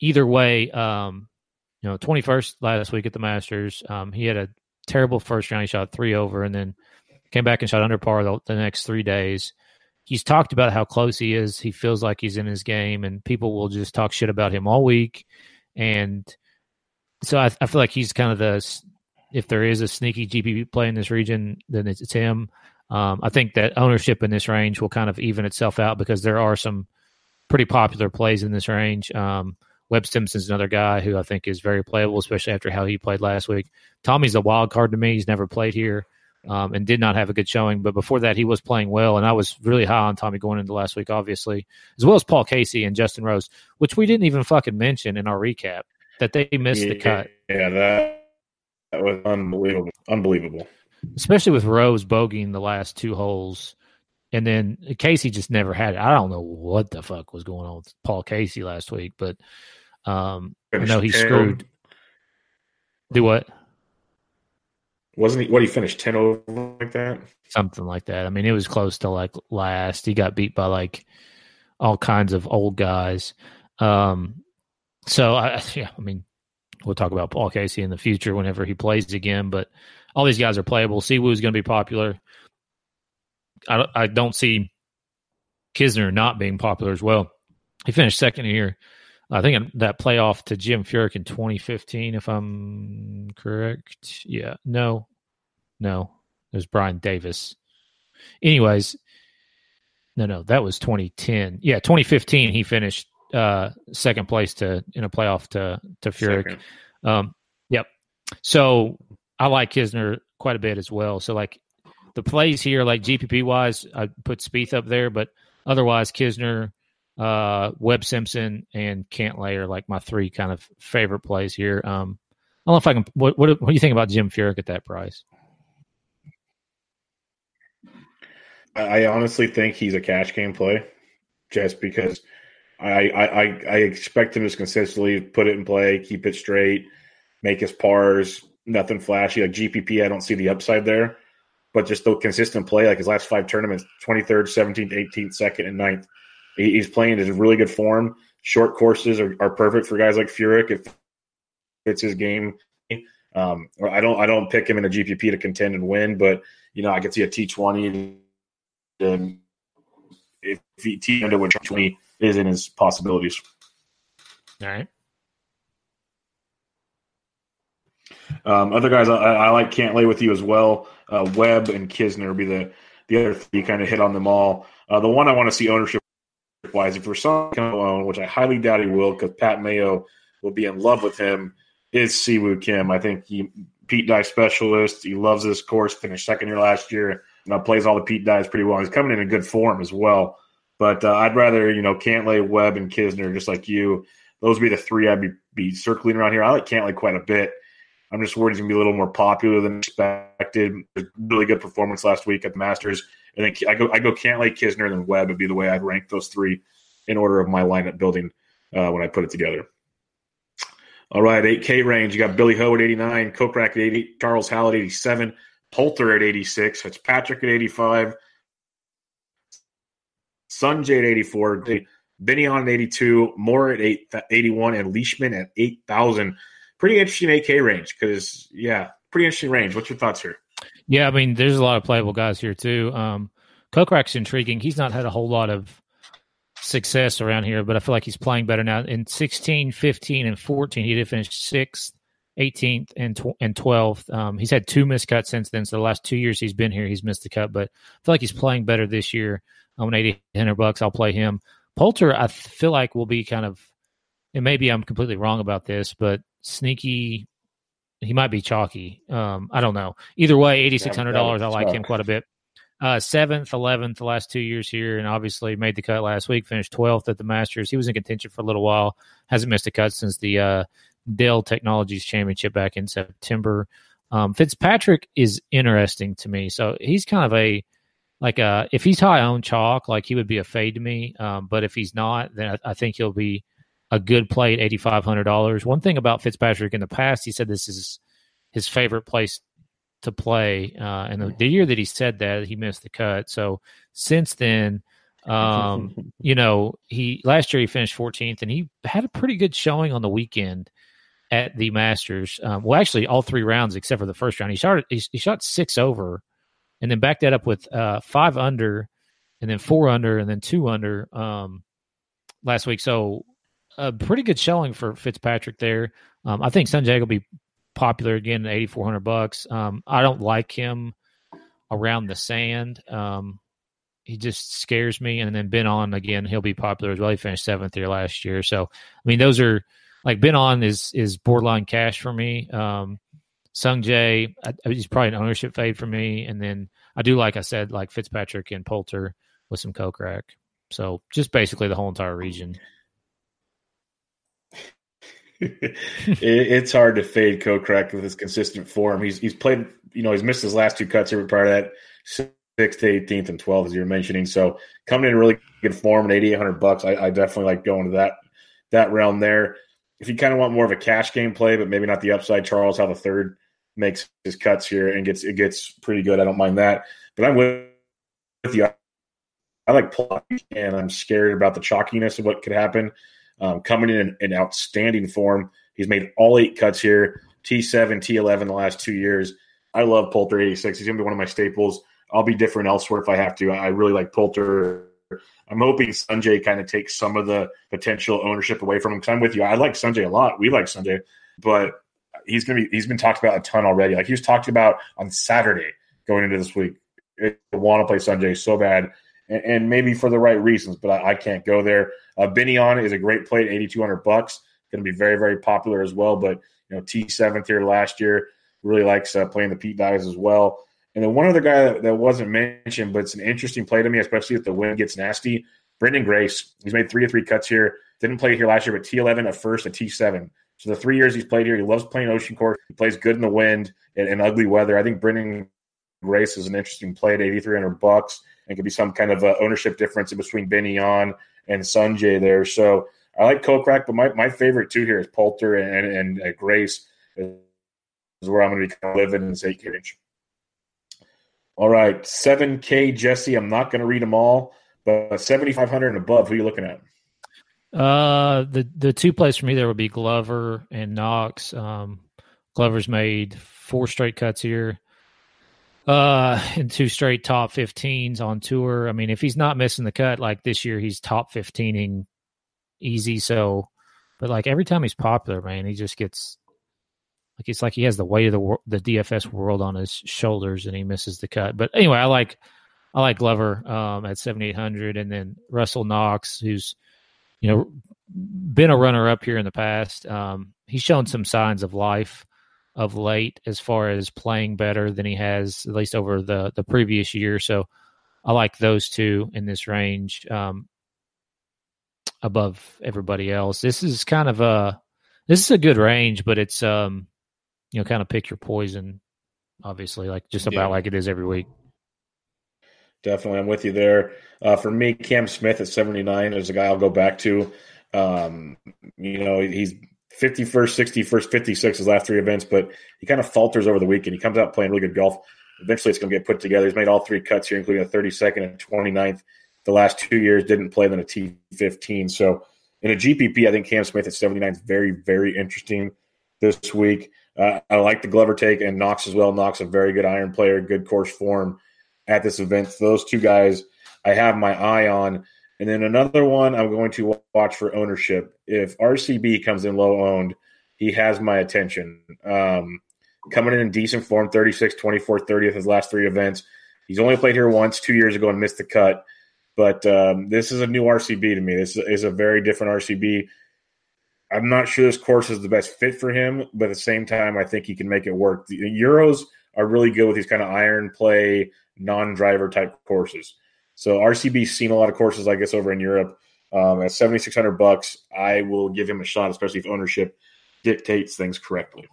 either way, um, you know, twenty-first last week at the Masters, um, he had a terrible first round. He shot three over, and then came back and shot under par the, the next three days. He's talked about how close he is. He feels like he's in his game, and people will just talk shit about him all week. And so I, I feel like he's kind of the, if there is a sneaky G P P play in this region, then it's, it's him. Um, I think that ownership in this range will kind of even itself out because there are some pretty popular plays in this range. Um, Webb Simpson's another guy who I think is very playable, especially after how he played last week. Tommy's a wild card to me. He's never played here. Um, and did not have a good showing. But before that, he was playing well, and I was really high on Tommy going into last week, obviously, as well as Paul Casey and Justin Rose, which we didn't even fucking mention in our recap, that they missed yeah, the cut. Yeah, that, that was unbelievable. Unbelievable. Especially with Rose bogeying the last two holes, and then Casey just never had it. I don't know what the fuck was going on with Paul Casey last week, but um, I know he screwed. Do what? Wasn't he, what, he finished ten over like that? Something like that. I mean, it was close to like last. He got beat by like all kinds of old guys. Um, so, I, yeah, I mean, we'll talk about Paul Casey in the future whenever he plays again, but all these guys are playable. Si Woo is going to be popular. I, I don't see Kisner not being popular as well. He finished second here. I think that playoff to Jim Furyk in twenty fifteen, if I'm correct. Yeah. No. No. It was Brian Davis. Anyways. No, no. That was twenty ten. Yeah, twenty fifteen, he finished uh, second place to in a playoff to, to Furyk. Um, yep. So, I like Kisner quite a bit as well. So, like, the plays here, like G P P-wise, I put Spieth up there, but otherwise Kisner, Uh, Webb Simpson and Cantlay are like my three kind of favorite plays here. Um, I don't know if I can. What, what, what do you think about Jim Furyk at that price? I honestly think he's a cash game play, just because I I, I, I expect him to consistently put it in play, keep it straight, make his pars, nothing flashy. Like G P P, I don't see the upside there, but just the consistent play, like his last five tournaments: twenty-third, seventeenth, eighteenth, second, and ninth. He's playing in really good form. Short courses are, are perfect for guys like Furyk if it's his game. Um, I don't I don't pick him in a G P P to contend and win, but you know I could see a T twenty. And if he T under which twenty is in his possibilities. All right. Um, other guys I, I like Cantlay with you as well. Uh, Webb and Kisner would be the the other three. Kind of hit on them all. Uh, the one I want to see ownership. Wise, if we're someone alone, which I highly doubt he will, because Pat Mayo will be in love with him, is Si Woo Kim. I think he Pete Dye specialist. He loves this course. Finished second here last year. Now plays all the Pete Dyes pretty well. He's coming in in good form as well. But uh, I'd rather you know Cantlay, Webb, and Kisner, just like you. Those would be the three I'd be, be circling around here. I like Cantlay quite a bit. I'm just worried he's gonna be a little more popular than expected. Really good performance last week at the Masters. And then I go, I go Cantlay, Kisner, and then Webb would be the way I'd rank those three in order of my lineup building uh, when I put it together. All right, eight K range. You got Billy Ho at eighty-nine, Kokrak at eighty, Charles Howell at eighty-seven, Poulter at eighty-six, Fitzpatrick at eighty-five, Sungjae at eighty-four, Binion at eighty-two, Moore at eighty-one, and Leishman at eight thousand. Pretty interesting eight K range because, yeah, pretty interesting range. What's your thoughts here? Yeah, I mean, there's a lot of playable guys here, too. Um, Kokrak's intriguing. He's not had a whole lot of success around here, but I feel like he's playing better now. In sixteen, fifteen, and fourteen, he did finish sixth, eighteenth, and tw- and twelfth. Um, he's had two missed cuts since then, so the last two years he's been here, he's missed the cut, but I feel like he's playing better this year. I'm um, eighty, one hundred bucks. I'll play him. Poulter, I feel like, will be kind of – and maybe I'm completely wrong about this, but sneaky – he might be chalky. Um, I don't know. Either way, eighty-six hundred dollars. I like him quite a bit. Uh, seventh, eleventh, the last two years here, and obviously made the cut last week, finished twelfth at the Masters. He was in contention for a little while, hasn't missed a cut since the uh, Dell Technologies Championship back in September. Um, Fitzpatrick is interesting to me. So he's kind of a, like a, if he's high on chalk, like he would be a fade to me. Um, but if he's not, then I, I think he'll be a good play at eight thousand five hundred dollars. One thing about Fitzpatrick in the past, he said this is his favorite place to play. Uh, and the, the year that he said that, he missed the cut. So since then, um, you know, he last year he finished fourteenth and he had a pretty good showing on the weekend at the Masters. Um, well, actually, all three rounds except for the first round. He started. He, he shot six over, and then backed that up with uh, five under, and then four under, and then two under um, last week. So a pretty good showing for Fitzpatrick there. Um, I think Sungjae will be popular again at eighty-four hundred bucks. Um, I don't like him around the sand. Um, he just scares me. And then Ben On again, he'll be popular as well. He finished seventh here last year. So I mean, those are. Like, Ben On is is borderline cash for me. Um, Sungjae, he's probably an ownership fade for me. And then I do, like I said, like Fitzpatrick and Poulter with some Kokrak. So just basically the whole entire region. it, it's hard to fade Kokrak with his consistent form. He's he's played, you know, he's missed his last two cuts every prior to that, sixth to eighteenth and twelfth, as you were mentioning. So coming in really good form at eighty-eight hundred bucks, I, I definitely like going to that that realm there. If you kind of want more of a cash game play, but maybe not the upside, Charles Howell the third makes his cuts here and gets it gets pretty good. I don't mind that. But I'm with you. I like plot, and I'm scared about the chalkiness of what could happen. Um, coming in in outstanding form, he's made all eight cuts here, T seven, T eleven the last two years. I love Poulter eighty-six. He's going to be one of my staples. I'll be different elsewhere if I have to. I really like Poulter. I'm hoping Sungjae kind of takes some of the potential ownership away from him. Because I'm with you. I like Sungjae a lot. We like Sungjae, but he's going to be, he's been talked about a ton already. Like, he was talked about on Saturday going into this week. I want to play Sungjae so bad, and, and maybe for the right reasons, but I, I can't go there. Uh, Benny On is a great play at eighty-two hundred bucks. Going to be very, very popular as well. But, you know, T seventh here last year, really likes uh, playing the Pete Dyes as well. And then one other guy that, that wasn't mentioned, but it's an interesting play to me, especially if the wind gets nasty, Branden Grace. He's made three or three cuts here. Didn't play here last year, but T eleven at first, at T seven. So the three years he's played here, he loves playing ocean course. He plays good in the wind and, and ugly weather. I think Branden Grace is an interesting play at eighty-three hundred bucks, and could be some kind of uh, ownership difference in between Benny On and Sungjae there. So I like Kokrak, but my, my favorite two here is Poulter and, and, and uh, Grace is where I'm going to be kind of living in this eight range. All right, seven K, Jesse. I'm not going to read them all, but seventy-five hundred and above, who are you looking at? Uh, the, the two plays for me there would be Glover and Knox. Um, Glover's made four straight cuts here uh, and two straight top fifteens on tour. I mean, if he's not missing the cut, like this year, he's top fifteening easy. So, but like every time he's popular, man, he just gets – Like it's like he has the weight of the the D F S world on his shoulders, and he misses the cut. But anyway, I like I like Glover um, at seventy-eight hundred, and then Russell Knox, who's you know been a runner up here in the past. Um, he's shown some signs of life of late, as far as playing better than he has at least over the the previous year. So I like those two in this range um, above everybody else. This is kind of a this is a good range, but it's um. You know, kind of pick your poison, obviously, like just about yeah. like it is every week. Definitely. I'm with you there. Uh, for me, Cam Smith at seventy-nine is a guy I'll go back to. Um, you know, he's fifty-first, sixty-first, fifty-sixth his last three events, but he kind of falters over the weekend. He comes out playing really good golf. Eventually, it's going to get put together. He's made all three cuts here, including a thirty-second and twenty-ninth. The last two years didn't play than a T fifteen. So in a G P P, I think Cam Smith at seventy-nine is very, very interesting this week. Uh, I like the Glover take and Knox as well. Knox, a very good iron player, good course form at this event. So those two guys I have my eye on. And then another one I'm going to watch for ownership. If R C B comes in low-owned, he has my attention. Um, coming in in decent form, thirty-six, twenty-four, thirtieth his last three events. He's only played here once two years ago and missed the cut. But um, this is a new R C B to me. This is a very different R C B. I'm not sure this course is the best fit for him, but at the same time, I think he can make it work. The Euros are really good with these kind of iron play, non-driver type courses. So R C B's seen a lot of courses, I guess, over in Europe. Um, at seventy-six hundred bucks, I will give him a shot, especially if ownership dictates things correctly.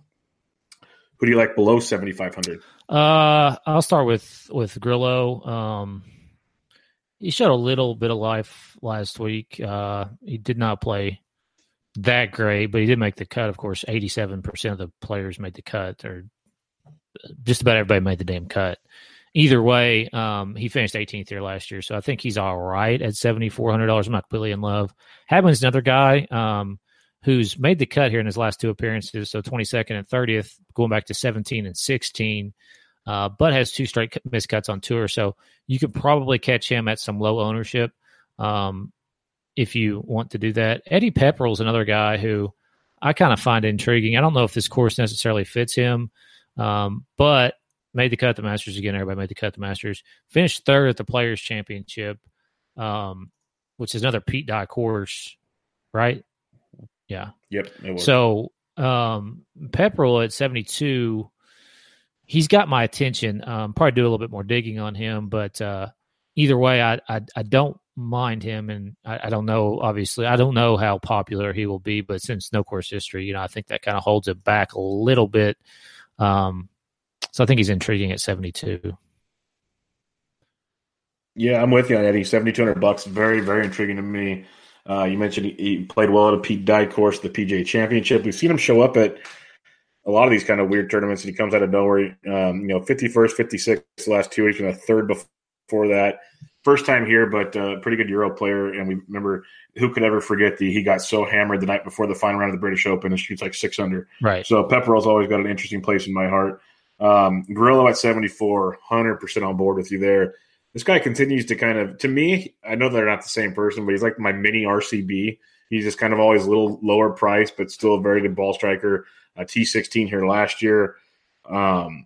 Who do you like below seventy-five hundred? Uh, I'll start with, with Grillo. Um, he showed a little bit of life last week. Uh, he did not play that great, but he did make the cut. Of course, eighty-seven percent of the players made the cut, or just about everybody made the damn cut. Either way, um, he finished eighteenth here last year, so I think he's all right at seventy-four hundred dollars. I'm not completely in love. Hadwin's another guy um, who's made the cut here in his last two appearances, so twenty-second and thirtieth, going back to seventeen and sixteen, uh, but has two straight missed cuts on tour, so you could probably catch him at some low ownership um, if you want to do that. Eddie Pepperell's another guy who I kind of find intriguing. I don't know if this course necessarily fits him, um, but made the cut at the Masters again. Everybody made the cut at the Masters. Finished third at the Players' Championship, um, which is another Pete Dye course, right? Yeah. Yep. It was. So um, Pepperell at seventy-two, he's got my attention. Um, probably do a little bit more digging on him, but uh, either way, I, I I don't mind him, and I, I don't know. Obviously, I don't know how popular he will be, but since no course history, you know, I think that kind of holds it back a little bit. Um, So I think he's intriguing at seventy-two. Yeah, I'm with you on Eddie. seventy-two hundred bucks, very, very intriguing to me. Uh, you mentioned he, he played well at a Pete Dye course, the P G A Championship. We've seen him show up at a lot of these kind of weird tournaments, and he comes out of nowhere. Um, you know, fifty-first, fifty-sixth the last two weeks, and a third before that. First time here, but uh, pretty good Euro player. And we remember, who could ever forget the he got so hammered the night before the final round of the British Open and shoots like six under. Right. So Pepperell's always got an interesting place in my heart. Um, Grillo at seventy-four, one hundred percent on board with you there. This guy continues to kind of, to me, I know they're not the same person, but he's like my mini R C B. He's just kind of always a little lower price, but still a very good ball striker. Uh, T sixteen here last year. Um,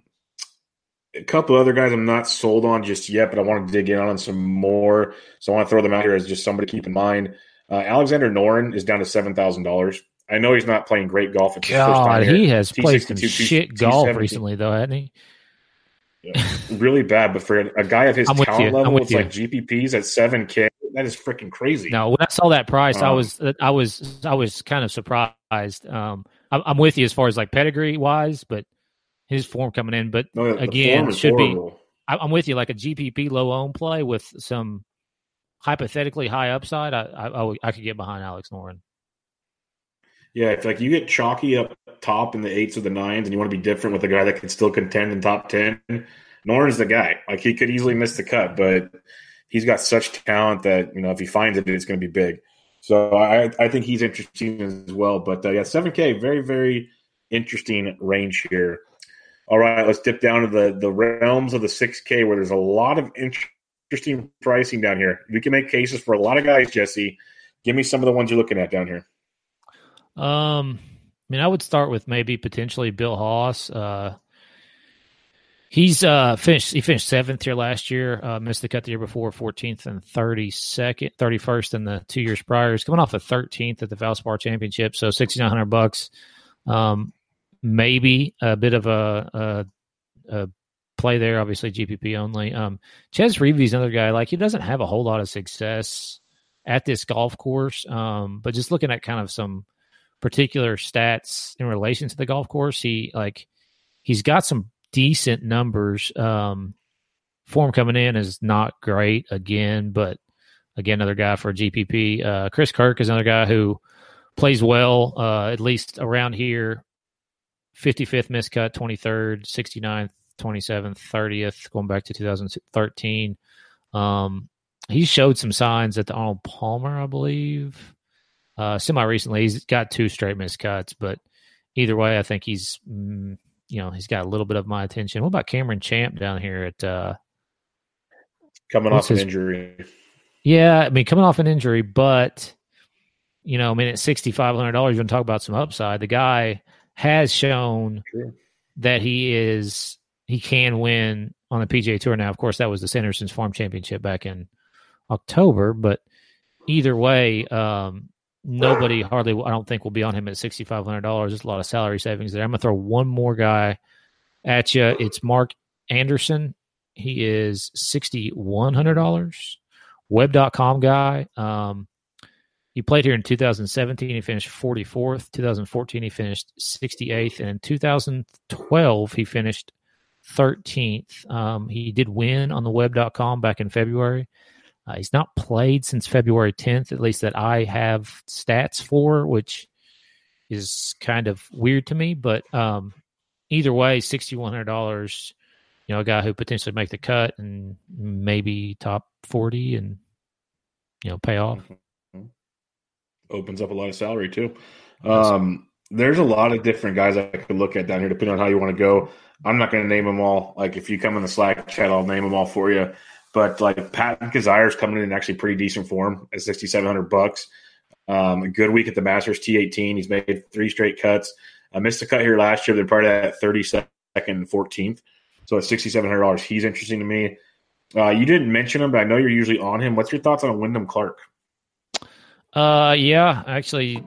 a couple other guys I'm not sold on just yet, but I want to dig in on some more. So I want to throw them out here as just somebody to keep in mind. Uh, Alexander Noren is down to seven thousand dollars. I know he's not playing great golf. It's God, first time here. He has played some shit T- golf T seventeen. Recently, though, hasn't he? Yeah, really bad, but for a guy of his I'm talent level, it's you. Like G P Ps at seven K. That is freaking crazy. No, when I saw that price, um, I was, I was, I was kind of surprised. Um, I'm, I'm with you as far as like pedigree wise, but his form coming in. But no, again, it should horrible. Be. I'm with you, like a G P P low own play with some hypothetically high upside. I, I, I, I could get behind Alex Noren. Yeah, it's like you get chalky up top in the eights or the nines, and you want to be different with a guy that can still contend in top ten. Noren's the guy. Like, he could easily miss the cut, but he's got such talent that, you know, if he finds it, it's going to be big. So I, I think he's interesting as well. But, uh, yeah, seven K, very, very interesting range here. All right, let's dip down to the, the realms of the six K where there's a lot of interesting pricing down here. We can make cases for a lot of guys, Jesse. Give me some of the ones you're looking at down here. Um, I mean, I would start with maybe potentially Bill Haas. Uh, he's uh finished. He finished seventh here last year. Uh, missed the cut the year before, fourteenth and thirty-second, thirty-first, in the two years prior. He's coming off a thirteenth at the Valspar Championship, so sixty-nine hundred bucks. Um, maybe a bit of a, a a play there. Obviously, G P P only. Um, Ches Reeves, another guy. Like, he doesn't have a whole lot of success at this golf course. Um, but just looking at kind of some particular stats in relation to the golf course, he like he's got some decent numbers. Um, form coming in is not great again, but again, another guy for G P P. Uh, Chris Kirk is another guy who plays well, uh, at least around here. fifty-fifth miscut, twenty-third, sixty-ninth, twenty-seventh, thirtieth, going back to two thousand thirteen. Um, he showed some signs at the Arnold Palmer, I believe. Uh, semi-recently, he's got two straight missed cuts, but either way, I think he's, you know, he's got a little bit of my attention. What about Cameron Champ down here at uh, coming off his, an injury? Yeah, I mean, coming off an injury, but, you know, I mean, at sixty-five hundred dollars, you're going to talk about some upside. The guy has shown sure. that he is, he can win on the P G A Tour now. Of course, that was the Sanderson's Farm Championship back in October, but either way, um, nobody hardly, I don't think, will be on him at sixty-five hundred dollars. There's a lot of salary savings there. I'm going to throw one more guy at you. It's Mark Anderson. He is sixty-one hundred dollars. Web dot com guy. Um, He played here in two thousand seventeen. He finished forty-fourth. two thousand fourteen, he finished sixty-eighth. And in two thousand twelve, he finished thirteenth. Um, he did win on the web dot com back in February. Uh, he's not played since February tenth, at least that I have stats for, which is kind of weird to me. But um, either way, six thousand one hundred dollars, you know, a guy who potentially make the cut and maybe top forty and, you know, pay off. Opens up a lot of salary too. Um, there's a lot of different guys I could look at down here depending on how you want to go. I'm not going to name them all. Like if you come in the Slack chat, I'll name them all for you. But like Pat Kazire is coming in in actually pretty decent form at six thousand seven hundred bucks. Um, a good week at the Masters, T eighteen. He's made three straight cuts. I missed a cut here last year. They're probably at thirty-second and fourteenth. So at six thousand seven hundred dollars, he's interesting to me. Uh, you didn't mention him, but I know you're usually on him. What's your thoughts on Wyndham Clark? Uh, yeah, actually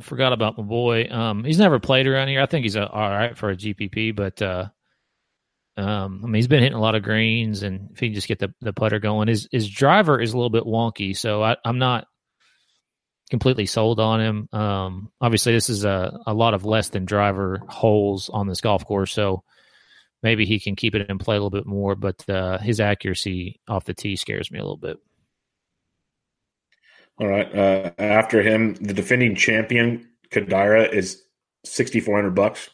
forgot about my boy. Um, he's never played around here. I think he's a, all right for a G P P, but, uh, um, I mean, he's been hitting a lot of greens, and if he can just get the, the putter going, his, his driver is a little bit wonky. So I, I'm not completely sold on him. Um, obviously this is a, a lot of less than driver holes on this golf course. So maybe he can keep it in play a little bit more, but, uh, his accuracy off the tee scares me a little bit. All right. Uh, after him, the defending champion, Kodaira, is six thousand four hundred bucks.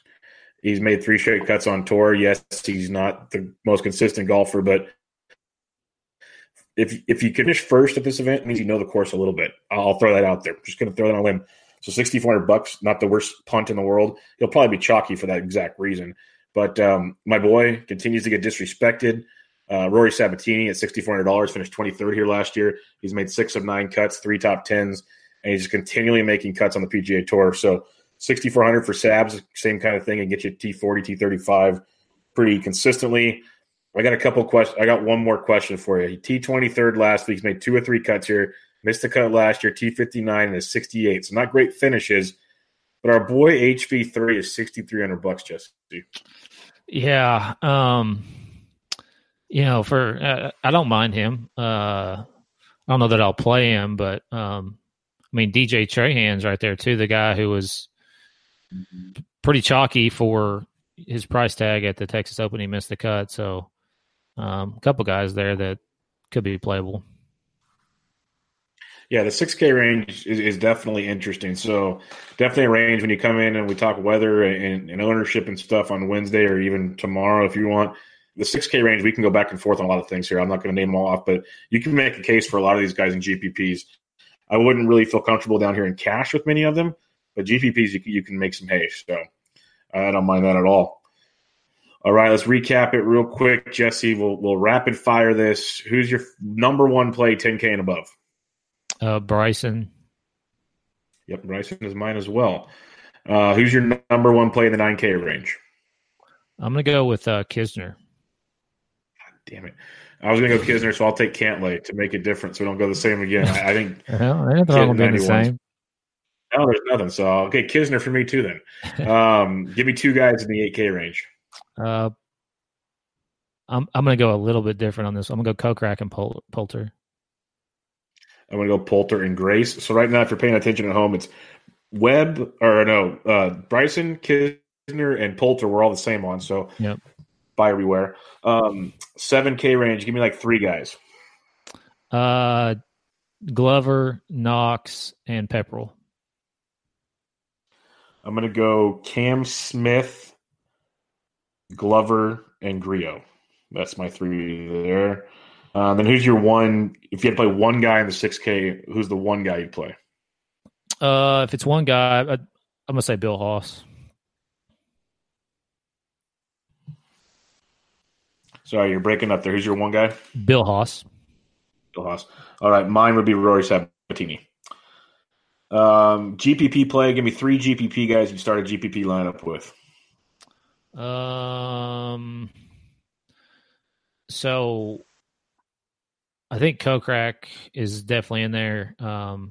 He's made three straight cuts on tour. Yes, he's not the most consistent golfer, but if if you finish first at this event, it means you know the course a little bit. I'll throw that out there. Just going to throw that on a limb. So six thousand four hundred bucks, not the worst punt in the world. He'll probably be chalky for that exact reason. But um, my boy continues to get disrespected. Uh, Rory Sabatini at six thousand four hundred dollars, finished twenty-third here last year. He's made six of nine cuts, three top tens, and he's continually making cuts on the P G A Tour. So six thousand four hundred dollars for Sabs, same kind of thing, and get you T forty, T thirty-five pretty consistently. I got a couple questions. I got one more question for you. He T twenty-third last week. He's made two or three cuts here. Missed the cut last year, T fifty-nine and a sixty-eight. So not great finishes, but our boy H V three is six thousand three hundred bucks, Jesse. Yeah, um... You know, for uh, I don't mind him. Uh, I don't know that I'll play him, but um, I mean, D J Trahan's right there too, the guy who was pretty chalky for his price tag at the Texas Open. He missed the cut, so um, a couple guys there that could be playable. Yeah, the six K range is, is definitely interesting. So definitely a range when you come in and we talk weather and, and ownership and stuff on Wednesday or even tomorrow if you want. The six K range, we can go back and forth on a lot of things here. I'm not going to name them all off, but you can make a case for a lot of these guys in G P Ps. I wouldn't really feel comfortable down here in cash with many of them, but G P Ps, you can, you can make some hay. So I don't mind that at all. All right, let's recap it real quick. Jesse, we'll, we'll rapid fire this. Who's your number one play, ten K and above? Uh, Bryson. Yep, Bryson is mine as well. Uh, who's your number one play in the nine K range? I'm going to go with uh, Kisner. Damn it. I was going to go Kisner, so I'll take Cantlay to make it different so we don't go the same again. I, I think well, I thought the same. No, there's nothing. So, okay, Kisner for me too then. Um, give me two guys in the eight K range. Uh, I'm I'm going to go a little bit different on this. I'm going to go Kokrak and Pol- Poulter. I'm going to go Poulter and Grace. So right now, if you're paying attention at home, it's Webb – or no, uh, Bryson, Kisner, and Poulter were all the same on. So yep. Buy everywhere. Um, seven K range. Give me like three guys. Uh, Glover, Knox, and Pepperell. I'm going to go Cam Smith, Glover, and Griot. That's my three there. Uh, then who's your one? If you had to play one guy in the six K, who's the one guy you'd play? Uh, if it's one guy, I, I'm going to say Bill Haas. Sorry, you're breaking up there. Who's your one guy? Bill Haas. Bill Haas. All right, mine would be Rory Sabatini. Um, G P P play. Give me three G P P guys you start a G P P lineup with. Um. So, I think Kokrak is definitely in there. Um,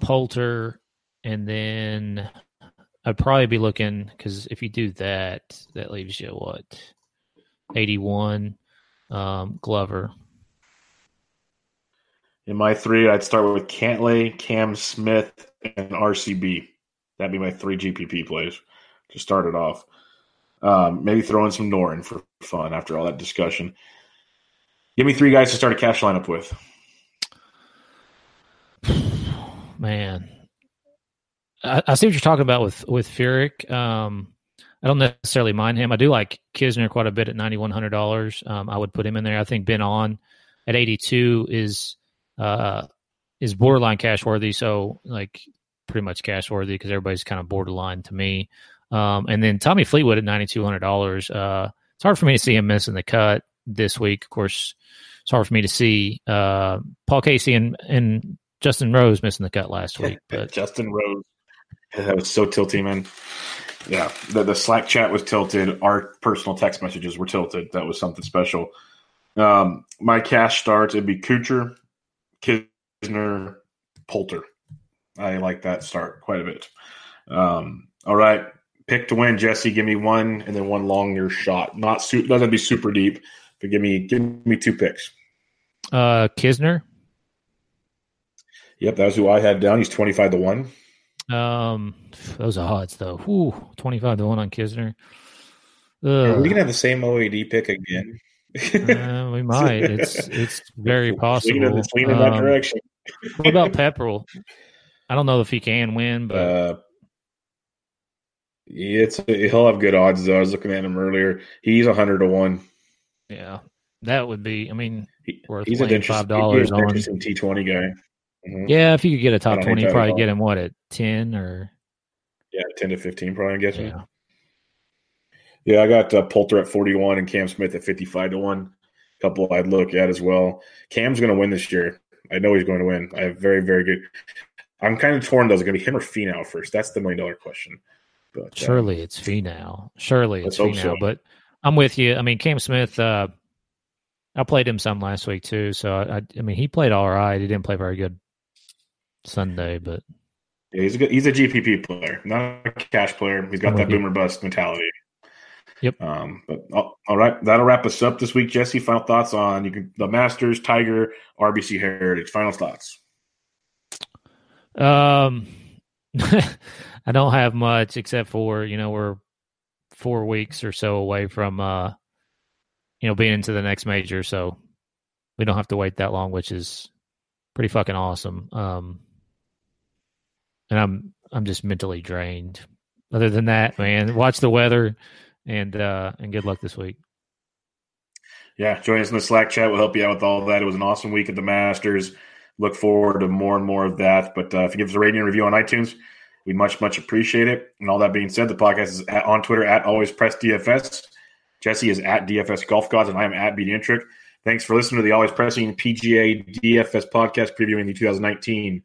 Poulter, and then I'd probably be looking because if you do that, that leaves you what? eighty-one, um, Glover. In my three, I'd start with Cantlay, Cam Smith, and R C B. That'd be my three G P P plays to start it off. Um, maybe throw in some Norin for fun after all that discussion. Give me three guys to start a cash lineup with. Man, I, I see what you're talking about with with Furyk. Um, I don't necessarily mind him. I do like Kisner quite a bit at nine thousand one hundred dollars. Um, I would put him in there. I think Ben On at eighty-two is uh, is borderline cash worthy. So like pretty much cash worthy because everybody's kind of borderline to me. Um, and then Tommy Fleetwood at nine thousand two hundred dollars. Uh, it's hard for me to see him missing the cut this week. Of course, it's hard for me to see uh, Paul Casey and, and Justin Rose missing the cut last week. But Justin Rose, that was so tilty, man. Yeah, the, the Slack chat was tilted. Our personal text messages were tilted. That was something special. Um, my cash starts, it'd be Kuchar, Kisner, Poulter. I like that start quite a bit. Um, all right. Pick to win, Jesse. Give me one, and then one longer shot. Not su- doesn't be super deep, but give me give me two picks. Uh, Kisner. Yep, that was who I had down. He's twenty five to one. Um, those are odds though. Ooh, twenty five to one on Kisner. Are we gonna have the same O A D pick again? uh, we might. It's it's very possible. It's leaning in that direction. What about Pepperell? I don't know if he can win, but. Uh, It's he'll have good odds though. I was looking at him earlier. He's a hundred to one. Yeah, that would be. I mean, he, worth he's an five dollars on interesting T twenty guy. Mm-hmm. Yeah, if you could get a top twenty, you probably get him what at ten or yeah, ten to fifteen, probably. I guess. Yeah, yeah. I got uh, Poulter at forty one and Cam Smith at fifty five to one. A couple I'd look at as well. Cam's going to win this year. I know he's going to win. I have very very good. I'm kind of torn though. Is it going to be him or Finau first? That's the million dollar question. But, Surely uh, it's Finau. Surely it's Finau. So. But I'm with you. I mean, Cam Smith, uh, I played him some last week too. So, I, I mean, he played all right. He didn't play very good Sunday, but. Yeah, he's a, good, he's a G P P player, not a cash player. He's got that boomer bust mentality. Yep. Um, but all, all right, that'll wrap us up this week. Jesse, final thoughts on you can, the Masters, Tiger, R B C Heritage. Final thoughts. Um. I don't have much except for, you know, we're four weeks or so away from, uh, you know, being into the next major. So we don't have to wait that long, which is pretty fucking awesome. Um, and I'm, I'm just mentally drained. Other than that, man, watch the weather and, uh, and good luck this week. Yeah. Join us in the Slack chat. We'll help you out with all of that. It was an awesome week at the Masters. Look forward to more and more of that. But uh, if you give us a rating and review on iTunes, we much, much appreciate it. And all that being said, the podcast is at, on Twitter at Always Press D F S. Jesse is at D F S Golf Gods, and I am at BDintric. Thanks for listening to the Always Pressing P G A D F S podcast previewing the twenty nineteen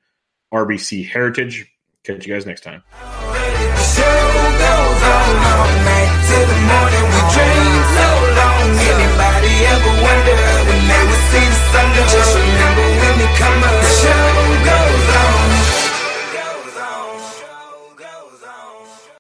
R B C Heritage. Catch you guys next time.